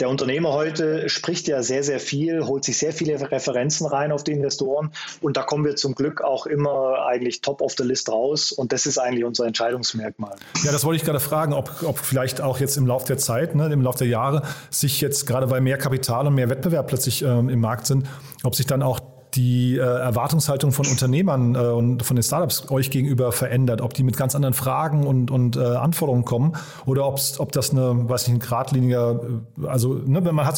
Der Unternehmer heute spricht ja sehr, sehr viel, holt sich sehr viele Referenzen rein auf die Investoren und da kommen wir zum Glück auch immer eigentlich top of the list raus und das ist eigentlich unser Entscheidungsmerkmal. Ja, das wollte ich gerade fragen, ob vielleicht auch jetzt im Laufe der Zeit, im Laufe der Jahre, sich jetzt gerade weil mehr Kapital und mehr Wettbewerb plötzlich im Markt sind, ob sich dann auch die Erwartungshaltung von Unternehmern und von den Startups euch gegenüber verändert, ob die mit ganz anderen Fragen und Anforderungen kommen oder ob das ein geradliniger, man hat so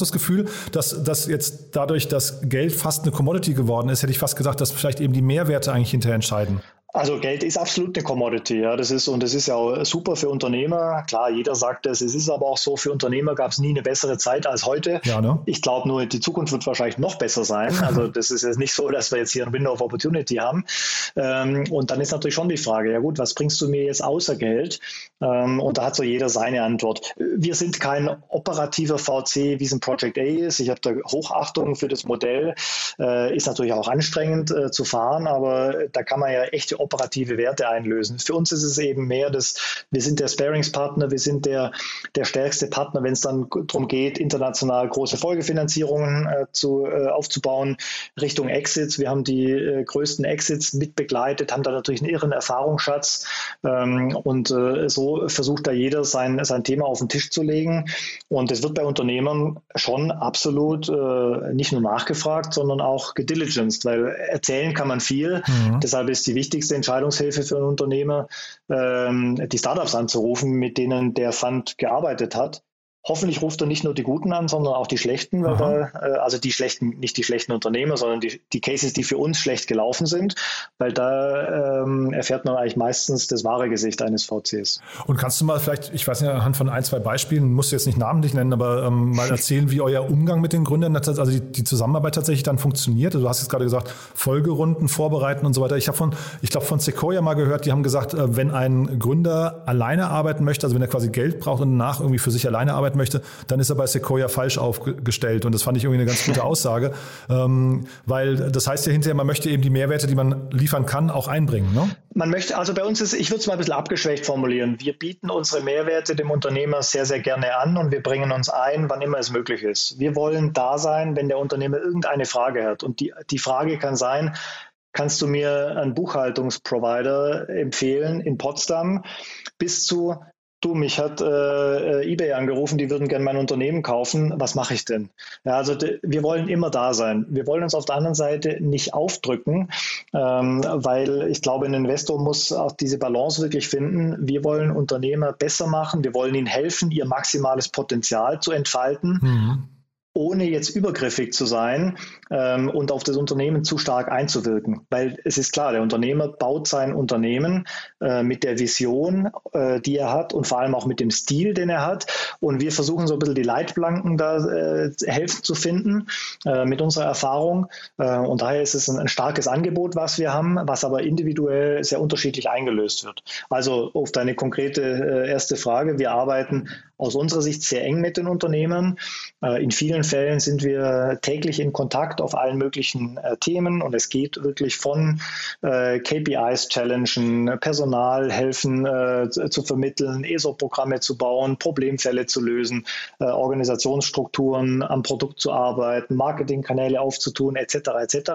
das Gefühl, dass jetzt dadurch, dass Geld fast eine Commodity geworden ist, hätte ich fast gesagt, dass vielleicht eben die Mehrwerte eigentlich hinterher entscheiden. Also Geld ist absolut eine Commodity, ja. Das ist ja auch super für Unternehmer. Klar, jeder sagt das. Es ist aber auch so, für Unternehmer gab es nie eine bessere Zeit als heute. Ja, ne? Ich glaube nur, die Zukunft wird wahrscheinlich noch besser sein. Also das ist jetzt nicht so, dass wir jetzt hier ein Window of Opportunity haben. Und dann ist natürlich schon die Frage, ja gut, was bringst du mir jetzt außer Geld? Und da hat so jeder seine Antwort. Wir sind kein operativer VC, wie es ein Project A ist. Ich habe da Hochachtung für das Modell. Ist natürlich auch anstrengend zu fahren, aber da kann man ja echte operative Werte einlösen. Für uns ist es eben mehr, dass wir sind der Sparingspartner, wir sind der stärkste Partner, wenn es dann darum geht, international große Folgefinanzierungen aufzubauen, Richtung Exits. Wir haben die größten Exits mitbegleitet, haben da natürlich einen irren Erfahrungsschatz und so versucht da jeder sein Thema auf den Tisch zu legen und das wird bei Unternehmern schon absolut nicht nur nachgefragt, sondern auch gediligenced, weil erzählen kann man viel, Deshalb ist die wichtigste Entscheidungshilfe für einen Unternehmer, die Startups anzurufen, mit denen der Fund gearbeitet hat. Hoffentlich ruft er nicht nur die Guten an, sondern auch die Schlechten, weil da, also die schlechten, nicht die schlechten Unternehmer, sondern die Cases, die für uns schlecht gelaufen sind, weil da erfährt man eigentlich meistens das wahre Gesicht eines VCs. Und kannst du mal vielleicht, ich weiß nicht, anhand von ein, zwei Beispielen, musst du jetzt nicht namentlich nennen, aber mal erzählen, wie euer Umgang mit den Gründern, also die Zusammenarbeit tatsächlich dann funktioniert? Also du hast jetzt gerade gesagt, Folgerunden vorbereiten und so weiter. Ich habe von Sequoia mal gehört, die haben gesagt, wenn ein Gründer alleine arbeiten möchte, also wenn er quasi Geld braucht und danach irgendwie für sich alleine arbeiten möchte, dann ist er bei Sequoia falsch aufgestellt. Und das fand ich irgendwie eine ganz gute Aussage. Weil das heißt ja hinterher, man möchte eben die Mehrwerte, die man liefern kann, auch einbringen. Ne? Man möchte, also bei uns ist, ich würde es mal ein bisschen abgeschwächt formulieren, wir bieten unsere Mehrwerte dem Unternehmer sehr, sehr gerne an und wir bringen uns ein, wann immer es möglich ist. Wir wollen da sein, wenn der Unternehmer irgendeine Frage hat. Und die Frage kann sein, kannst du mir einen Buchhaltungsprovider empfehlen in Potsdam bis zu mich hat eBay angerufen, die würden gerne mein Unternehmen kaufen, was mache ich denn? Ja, also wir wollen immer da sein. Wir wollen uns auf der anderen Seite nicht aufdrücken, weil ich glaube, ein Investor muss auch diese Balance wirklich finden. Wir wollen Unternehmer besser machen, wir wollen ihnen helfen, ihr maximales Potenzial zu entfalten. Mhm. Ohne jetzt übergriffig zu sein und auf das Unternehmen zu stark einzuwirken. Weil es ist klar, der Unternehmer baut sein Unternehmen mit der Vision, die er hat und vor allem auch mit dem Stil, den er hat. Und wir versuchen so ein bisschen die Leitplanken da helfen zu finden mit unserer Erfahrung. Und daher ist es ein starkes Angebot, was wir haben, was aber individuell sehr unterschiedlich eingelöst wird. Also auf deine konkrete erste Frage, wir arbeiten aus unserer Sicht sehr eng mit den Unternehmern. In vielen Fällen sind wir täglich in Kontakt auf allen möglichen Themen und es geht wirklich von KPIs challengen, Personal helfen zu vermitteln, ESOP-Programme zu bauen, Problemfälle zu lösen, Organisationsstrukturen am Produkt zu arbeiten, Marketingkanäle aufzutun, etc. etc.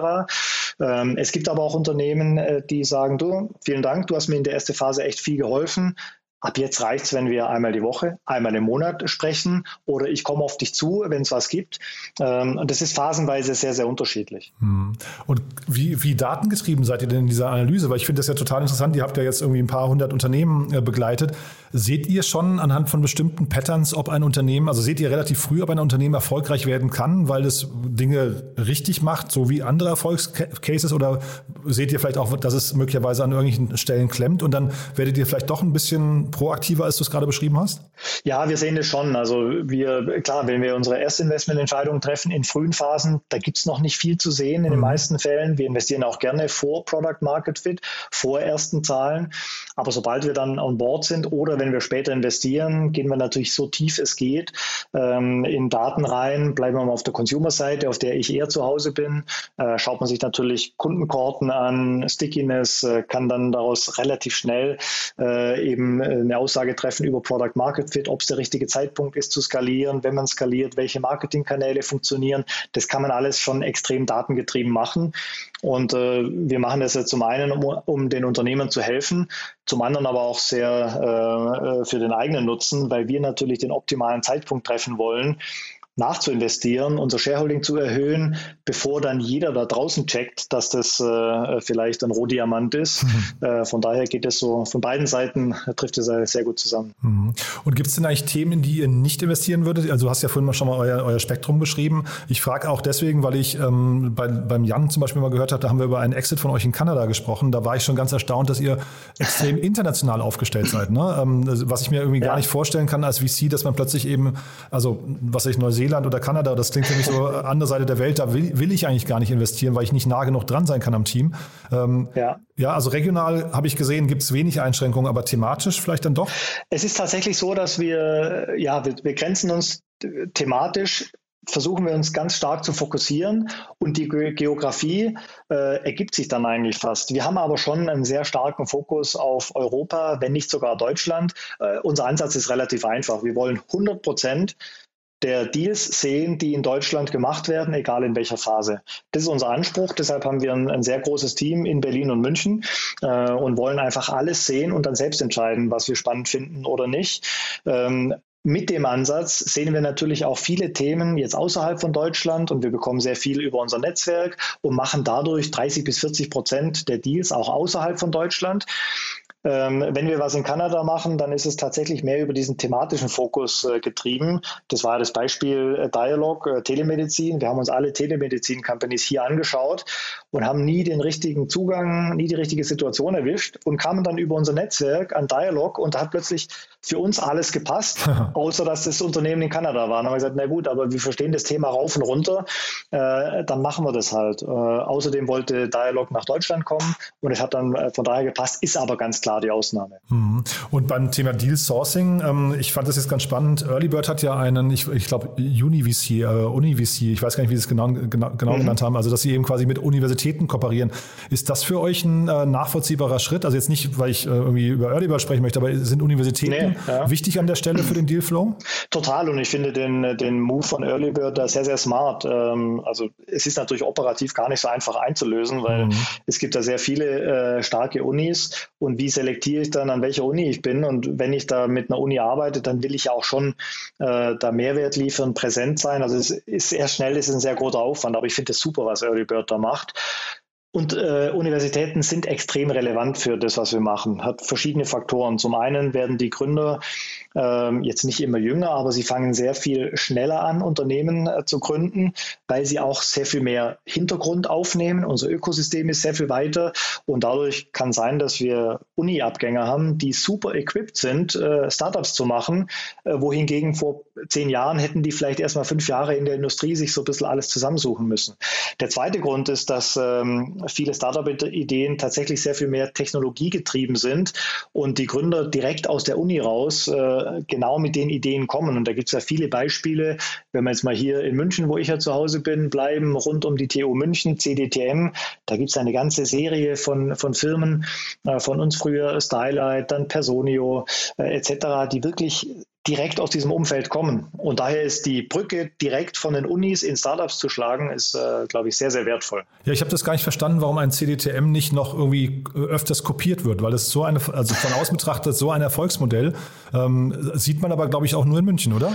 Es gibt aber auch Unternehmen, die sagen, du, vielen Dank, du hast mir in der ersten Phase echt viel geholfen. Ab jetzt reicht's, wenn wir einmal die Woche, einmal im Monat sprechen oder ich komme auf dich zu, wenn es was gibt. Und das ist phasenweise sehr, sehr unterschiedlich. Und wie datengetrieben seid ihr denn in dieser Analyse? Weil ich finde das ja total interessant. Ihr habt ja jetzt irgendwie ein paar hundert Unternehmen begleitet. Seht ihr schon anhand von bestimmten Patterns, ob ein Unternehmen, also seht ihr relativ früh, ob ein Unternehmen erfolgreich werden kann, weil es Dinge richtig macht, so wie andere Erfolgscases? Oder seht ihr vielleicht auch, dass es möglicherweise an irgendwelchen Stellen klemmt? Und dann werdet ihr vielleicht doch ein bisschen proaktiver, als du es gerade beschrieben hast? Ja, wir sehen das schon. Also wenn wir unsere Erstinvestmententscheidung treffen in frühen Phasen, da gibt es noch nicht viel zu sehen in den meisten Fällen. Wir investieren auch gerne vor Product Market Fit, vor ersten Zahlen. Aber sobald wir dann on board sind oder wenn wir später investieren, gehen wir natürlich so tief es geht in Daten rein. Bleiben wir mal auf der Consumer-Seite, auf der ich eher zu Hause bin. Schaut man sich natürlich Kundenkohorten an, Stickiness, kann dann daraus relativ schnell eben eine Aussage treffen über Product Market Fit, ob es der richtige Zeitpunkt ist zu skalieren, wenn man skaliert, welche Marketingkanäle funktionieren. Das kann man alles schon extrem datengetrieben machen. Und wir machen das ja zum einen, um den Unternehmern zu helfen, zum anderen aber auch sehr für den eigenen Nutzen, weil wir natürlich den optimalen Zeitpunkt treffen wollen, nachzuinvestieren, unser Shareholding zu erhöhen, bevor dann jeder da draußen checkt, dass das vielleicht ein Rohdiamant ist. Mhm. Von daher geht es so, von beiden Seiten trifft es sehr gut zusammen. Mhm. Und gibt es denn eigentlich Themen, in die ihr nicht investieren würdet? Also du hast ja vorhin mal schon mal euer Spektrum beschrieben. Ich frage auch deswegen, weil ich beim Jan zum Beispiel mal gehört habe, da haben wir über einen Exit von euch in Kanada gesprochen. Da war ich schon ganz erstaunt, dass ihr extrem international aufgestellt seid. Ne? Was ich mir irgendwie gar nicht vorstellen kann als VC, dass man plötzlich eben, also was ich Neuseeland oder Kanada, das klingt für mich so andere Seite der Welt, da will ich eigentlich gar nicht investieren, weil ich nicht nah genug dran sein kann am Team. Ja, also regional habe ich gesehen, gibt es wenig Einschränkungen, aber thematisch vielleicht dann doch? Es ist tatsächlich so, dass wir grenzen uns thematisch, versuchen wir uns ganz stark zu fokussieren und die Geografie ergibt sich dann eigentlich fast. Wir haben aber schon einen sehr starken Fokus auf Europa, wenn nicht sogar Deutschland. Unser Ansatz ist relativ einfach. Wir wollen 100% der Deals sehen, die in Deutschland gemacht werden, egal in welcher Phase. Das ist unser Anspruch, deshalb haben wir ein sehr großes Team in Berlin und München und wollen einfach alles sehen und dann selbst entscheiden, was wir spannend finden oder nicht. Mit dem Ansatz sehen wir natürlich auch viele Themen jetzt außerhalb von Deutschland und wir bekommen sehr viel über unser Netzwerk und machen dadurch 30-40% der Deals auch außerhalb von Deutschland. Wenn wir was in Kanada machen, dann ist es tatsächlich mehr über diesen thematischen Fokus getrieben. Das war das Beispiel Dialog, Telemedizin. Wir haben uns alle Telemedizin-Companies hier angeschaut und haben nie den richtigen Zugang, nie die richtige Situation erwischt und kamen dann über unser Netzwerk an Dialog und da hat plötzlich für uns alles gepasst, außer dass das Unternehmen in Kanada war. Dann haben wir gesagt, na gut, aber wir verstehen das Thema rauf und runter, dann machen wir das halt. Außerdem wollte Dialog nach Deutschland kommen und es hat dann von daher gepasst, ist aber ganz klar die Ausnahme. Und beim Thema Deal Sourcing, ich fand das jetzt ganz spannend, Early Bird hat ja einen, ich glaube UniVC, ich weiß gar nicht, wie sie es genau genannt haben, also dass sie eben quasi mit Universitäten kooperieren. Ist das für euch ein nachvollziehbarer Schritt? Also jetzt nicht, weil ich irgendwie über Early Bird sprechen möchte, aber sind Universitäten wichtig an der Stelle für den Dealflow? Total, und ich finde den Move von Early Bird da sehr, sehr smart. Also es ist natürlich operativ gar nicht so einfach einzulösen, weil es gibt da sehr viele starke Unis und wie selektiere ich dann, an welcher Uni ich bin, und wenn ich da mit einer Uni arbeite, dann will ich ja auch schon da Mehrwert liefern, präsent sein. Also es ist sehr schnell, es ist ein sehr großer Aufwand, aber ich finde es super, was Early Bird da macht. Und Universitäten sind extrem relevant für das, was wir machen. Hat verschiedene Faktoren. Zum einen werden die Gründer jetzt nicht immer jünger, aber sie fangen sehr viel schneller an, Unternehmen zu gründen, weil sie auch sehr viel mehr Hintergrund aufnehmen. Unser Ökosystem ist sehr viel weiter und dadurch kann sein, dass wir Uni-Abgänger haben, die super equipped sind, Startups zu machen, wohingegen vor 10 Jahren hätten die vielleicht erstmal 5 Jahre in der Industrie sich so ein bisschen alles zusammensuchen müssen. Der zweite Grund ist, dass viele Startup-Ideen tatsächlich sehr viel mehr technologiegetrieben sind und die Gründer direkt aus der Uni raus genau mit den Ideen kommen. Und da gibt es ja viele Beispiele, wenn wir jetzt mal hier in München, wo ich ja zu Hause bin, bleiben, rund um die TU München, CDTM, da gibt es eine ganze Serie von Firmen, von uns früher Stylight, dann Personio etc., die wirklich direkt aus diesem Umfeld kommen. Und daher ist die Brücke direkt von den Unis in Startups zu schlagen, ist, glaube ich, sehr, sehr wertvoll. Ja, ich habe das gar nicht verstanden, warum ein CDTM nicht noch irgendwie öfters kopiert wird, weil das so eine, also von außen betrachtet, so ein Erfolgsmodell, sieht man aber, glaube ich, auch nur in München, oder?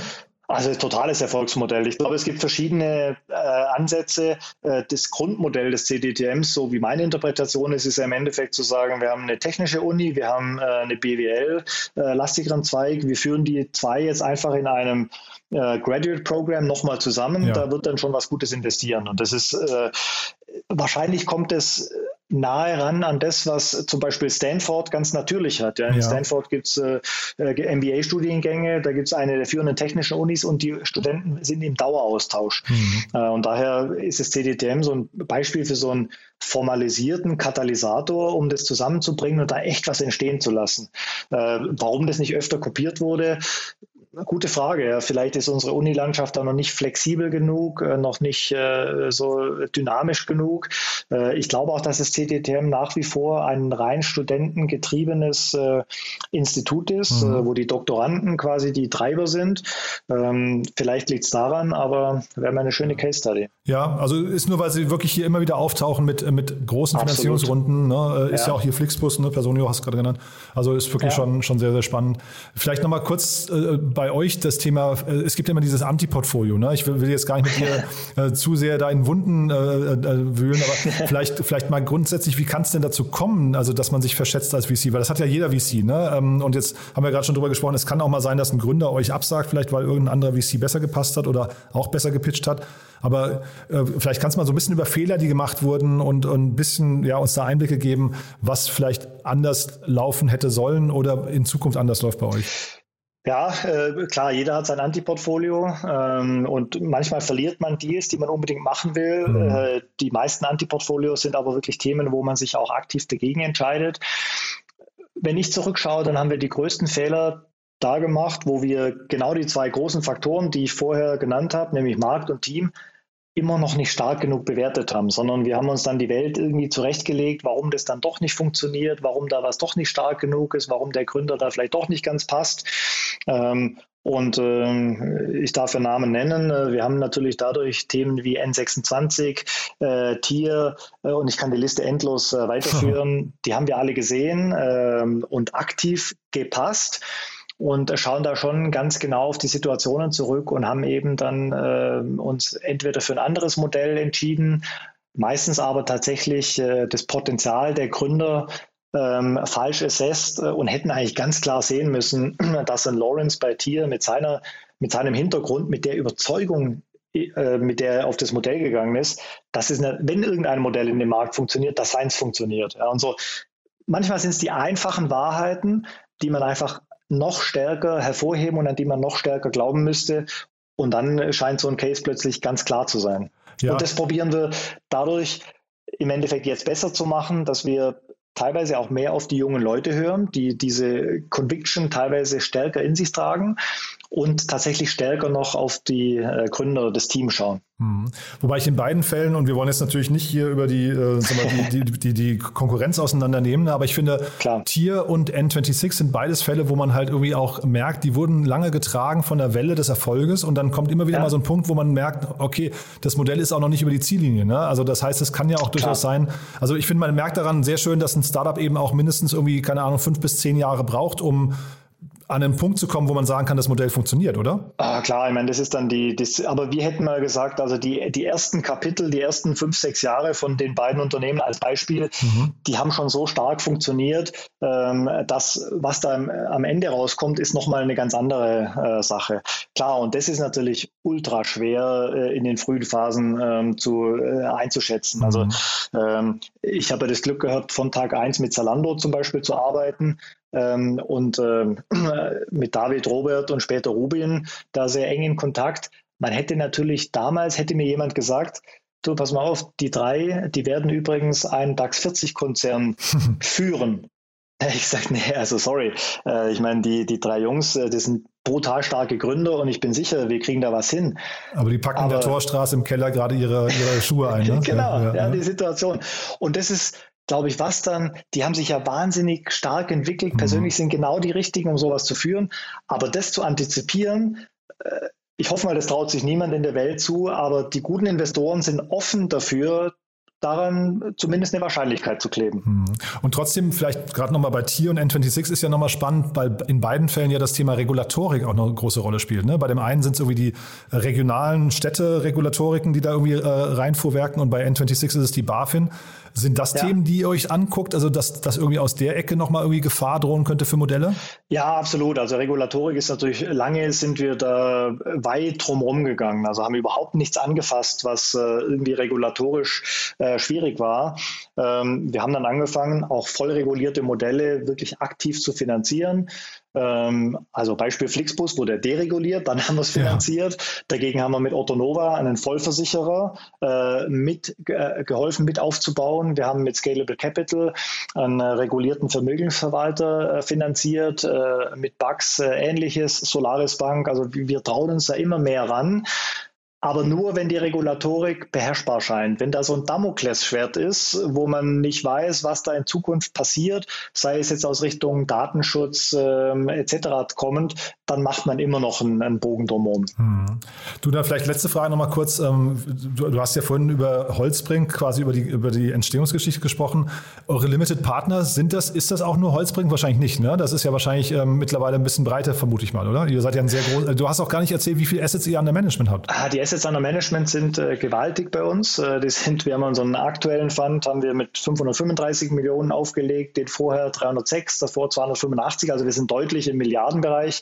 Also totales Erfolgsmodell. Ich glaube, es gibt verschiedene Ansätze. Das Grundmodell des CDTMs, so wie meine Interpretation ist, ist ja im Endeffekt zu sagen, wir haben eine technische Uni, wir haben eine BWL-lastigeren Zweig. Wir führen die zwei jetzt einfach in einem Graduate Program nochmal zusammen. Ja. Da wird dann schon was Gutes investieren. Und das ist, wahrscheinlich kommt es nahe ran an das, was zum Beispiel Stanford ganz natürlich hat. Ja. In Stanford gibt es MBA-Studiengänge, da gibt es eine der führenden technischen Unis und die Studenten sind im Daueraustausch. Und daher ist das CDTM so ein Beispiel für so einen formalisierten Katalysator, um das zusammenzubringen und da echt was entstehen zu lassen. Warum das nicht öfter kopiert wurde? Gute Frage. Ja. Vielleicht ist unsere Unilandschaft da noch nicht flexibel genug, noch nicht so dynamisch genug. Ich glaube auch, dass das CDTM nach wie vor ein rein studentengetriebenes Institut ist, wo die Doktoranden quasi die Treiber sind. Vielleicht liegt es daran, aber wäre mal eine schöne Case Study. Ja, also ist nur, weil sie wirklich hier immer wieder auftauchen mit großen Finanzierungsrunden. Ne? Ist ja auch hier Flixbus, ne? Personio hast du gerade genannt. Also ist wirklich schon sehr, sehr spannend. Vielleicht nochmal kurz bei euch das Thema, es gibt ja immer dieses Anti-Portfolio, ne? Ich will jetzt gar nicht mit dir zu sehr da in Wunden wühlen, aber vielleicht mal grundsätzlich, wie kann es denn dazu kommen, also dass man sich verschätzt als VC, weil das hat ja jeder VC, ne? Und jetzt haben wir gerade schon drüber gesprochen, es kann auch mal sein, dass ein Gründer euch absagt, vielleicht weil irgendein anderer VC besser gepasst hat oder auch besser gepitcht hat, aber vielleicht kannst du mal so ein bisschen über Fehler, die gemacht wurden und ein bisschen uns da Einblicke geben, was vielleicht anders laufen hätte sollen oder in Zukunft anders läuft bei euch. Ja, klar, jeder hat sein Antiportfolio und manchmal verliert man Deals, die man unbedingt machen will. Die meisten Antiportfolios sind aber wirklich Themen, wo man sich auch aktiv dagegen entscheidet. Wenn ich zurückschaue, dann haben wir die größten Fehler da gemacht, wo wir genau die zwei großen Faktoren, die ich vorher genannt habe, nämlich Markt und Team, immer noch nicht stark genug bewertet haben, sondern wir haben uns dann die Welt irgendwie zurechtgelegt, warum das dann doch nicht funktioniert, warum da was doch nicht stark genug ist, warum der Gründer da vielleicht doch nicht ganz passt. Und ich darf ja Namen nennen. Wir haben natürlich dadurch Themen wie N26, Tier und ich kann die Liste endlos weiterführen. Die haben wir alle gesehen und aktiv gepasst. Und schauen da schon ganz genau auf die Situationen zurück und haben eben dann uns entweder für ein anderes Modell entschieden, meistens aber tatsächlich das Potenzial der Gründer falsch assessed und hätten eigentlich ganz klar sehen müssen, dass ein Lawrence bei Tier mit seinem Hintergrund, mit der Überzeugung, mit der er auf das Modell gegangen ist, dass es, wenn irgendein Modell in dem Markt funktioniert, dass seins funktioniert. Ja, und so. Manchmal sind es die einfachen Wahrheiten, die man einfach noch stärker hervorheben und an die man noch stärker glauben müsste. Und dann scheint so ein Case plötzlich ganz klar zu sein. Ja. Und das probieren wir dadurch im Endeffekt jetzt besser zu machen, dass wir teilweise auch mehr auf die jungen Leute hören, die diese Conviction teilweise stärker in sich tragen und tatsächlich stärker noch auf die Gründer des Teams schauen. Mhm. Wobei ich in beiden Fällen, und wir wollen jetzt natürlich nicht hier über die Konkurrenz auseinandernehmen, aber ich finde, klar, Tier und N26 sind beides Fälle, wo man halt irgendwie auch merkt, die wurden lange getragen von der Welle des Erfolges und dann kommt immer wieder mal so ein Punkt, wo man merkt, okay, das Modell ist auch noch nicht über die Ziellinie. Ne? Also das heißt, es kann ja auch durchaus sein, also ich finde, man merkt daran sehr schön, dass ein Startup eben auch mindestens irgendwie, keine Ahnung, 5 bis 10 Jahre braucht, um an einen Punkt zu kommen, wo man sagen kann, das Modell funktioniert, oder? Ah, klar, ich meine, das ist dann aber wir hätten mal gesagt, also die ersten Kapitel, die ersten 5, 6 Jahre von den beiden Unternehmen als Beispiel, die haben schon so stark funktioniert, dass was da am Ende rauskommt, ist nochmal eine ganz andere Sache. Klar, und das ist natürlich ultra schwer in den frühen Phasen einzuschätzen. Mhm. Also ich habe ja das Glück gehabt, von Tag 1 mit Zalando zum Beispiel zu arbeiten, und mit David, Robert und später Rubin da sehr eng in Kontakt. Man hätte natürlich damals, hätte mir jemand gesagt, du, pass mal auf, die 3, die werden übrigens einen DAX 40 Konzern führen. Ich sage, nee, also sorry. Ich meine, die 3 Jungs, das sind brutal starke Gründer und ich bin sicher, wir kriegen da was hin. Aber die packen in der Torstraße im Keller gerade ihre Schuhe ein. Ne? Genau, ja, die Situation. Und das ist, glaube ich, was dann, die haben sich ja wahnsinnig stark entwickelt, persönlich sind genau die Richtigen, um sowas zu führen, aber das zu antizipieren, ich hoffe mal, das traut sich niemand in der Welt zu, aber die guten Investoren sind offen dafür, daran zumindest eine Wahrscheinlichkeit zu kleben. Und trotzdem vielleicht gerade nochmal bei Tier und N26 ist ja nochmal spannend, weil in beiden Fällen ja das Thema Regulatorik auch eine große Rolle spielt. Ne? Bei dem einen sind es irgendwie die regionalen Städteregulatoriken, die da irgendwie reinfuhrwerken und bei N26 ist es die BaFin. Sind das Themen, die ihr euch anguckt, also dass irgendwie aus der Ecke nochmal irgendwie Gefahr drohen könnte für Modelle? Ja, absolut. Also Regulatorik ist natürlich, lange sind wir da weit drumherum gegangen. Also haben überhaupt nichts angefasst, was irgendwie regulatorisch schwierig war. Wir haben dann angefangen, auch voll regulierte Modelle wirklich aktiv zu finanzieren. Also Beispiel Flixbus wurde dereguliert, dann haben wir es finanziert. Dagegen haben wir mit Otto Nova einen Vollversicherer geholfen mit aufzubauen. Wir haben mit Scalable Capital einen regulierten Vermögensverwalter finanziert, mit Bugs ähnliches, Solaris Bank. Also wir trauen uns da immer mehr ran. Aber nur, wenn die Regulatorik beherrschbar scheint. Wenn da so ein Damoklesschwert ist, wo man nicht weiß, was da in Zukunft passiert, sei es jetzt aus Richtung Datenschutz etc. kommend, dann macht man immer noch einen Bogen drumherum. Du, dann vielleicht letzte Frage nochmal kurz. Du hast ja vorhin über Holtzbrinck, quasi über die Entstehungsgeschichte gesprochen. Eure Limited Partner, ist das auch nur Holtzbrinck? Wahrscheinlich nicht, ne? Das ist ja wahrscheinlich mittlerweile ein bisschen breiter, vermute ich mal, oder? Ihr seid ja ein sehr groß. Du hast auch gar nicht erzählt, wie viele Assets ihr an der Management habt. Die Assets under Management sind gewaltig bei uns. Wir haben unseren aktuellen Fund, haben wir mit 535 Millionen aufgelegt, den vorher 306, davor 285. Also wir sind deutlich im Milliardenbereich,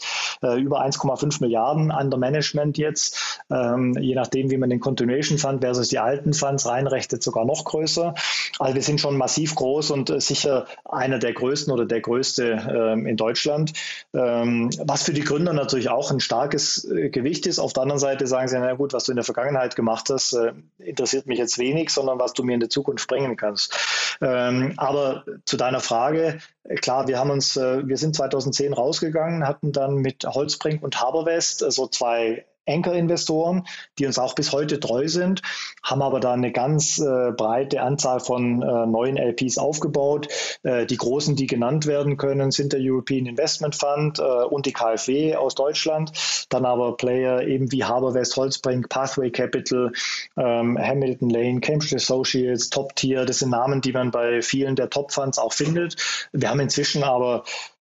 über 1,5 Milliarden under Management jetzt. Je nachdem, wie man den Continuation Fund versus die alten Funds reinrechnet, sogar noch größer. Also wir sind schon massiv groß und sicher einer der größten oder der größte in Deutschland. Was für die Gründer natürlich auch ein starkes Gewicht ist. Auf der anderen Seite sagen sie, na gut, was du in der Vergangenheit gemacht hast, interessiert mich jetzt wenig, sondern was du mir in der Zukunft bringen kannst. Aber zu deiner Frage, klar, wir sind 2010 rausgegangen, hatten dann mit Holtzbrinck und HarbourVest so 2 Anchor-Investoren, die uns auch bis heute treu sind, haben aber da eine ganz breite Anzahl von neuen LPs aufgebaut. Die großen, die genannt werden können, sind der European Investment Fund und die KfW aus Deutschland. Dann aber Player eben wie HarbourVest, Holtzbrinck, Pathway Capital, Hamilton Lane, Cambridge Associates, Top Tier. Das sind Namen, die man bei vielen der Top-Funds auch findet. Wir haben inzwischen aber,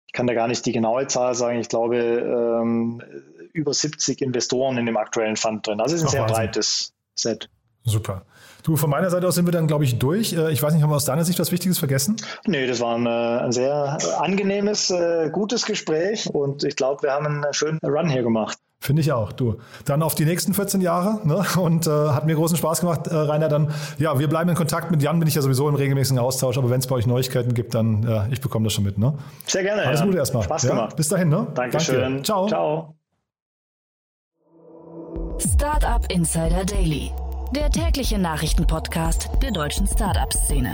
ich kann da gar nicht die genaue Zahl sagen, ich glaube, über 70 Investoren in dem aktuellen Fund drin. Also es ist ein sehr breites Set. Super. Du, von meiner Seite aus sind wir dann, glaube ich, durch. Ich weiß nicht, haben wir aus deiner Sicht was Wichtiges vergessen? Nee, das war ein sehr angenehmes, gutes Gespräch und ich glaube, wir haben einen schönen Run hier gemacht. Finde ich auch, du. Dann auf die nächsten 14 Jahre, ne? Und hat mir großen Spaß gemacht, Rainer. Dann, ja, wir bleiben in Kontakt. Mit Jan bin ich ja sowieso im regelmäßigen Austausch, aber wenn es bei euch Neuigkeiten gibt, dann, ich bekomme das schon mit, ne? Sehr gerne. Alles Gute erstmal. Spaß gemacht. Ja? Bis dahin, ne? Dankeschön. Danke. Ciao. Ciao. Startup Insider Daily. Der tägliche Nachrichtenpodcast der deutschen Startup-Szene.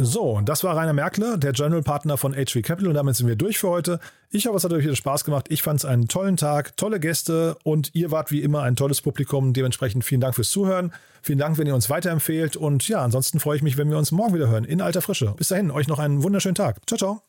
So, und das war Rainer Merkel, der General Partner von H3 Capital, und damit sind wir durch für heute. Ich hoffe, es hat euch wieder Spaß gemacht. Ich fand es einen tollen Tag, tolle Gäste und ihr wart wie immer ein tolles Publikum. Dementsprechend vielen Dank fürs Zuhören. Vielen Dank, wenn ihr uns weiterempfehlt. Und ja, ansonsten freue ich mich, wenn wir uns morgen wieder hören in alter Frische. Bis dahin, euch noch einen wunderschönen Tag. Ciao, ciao.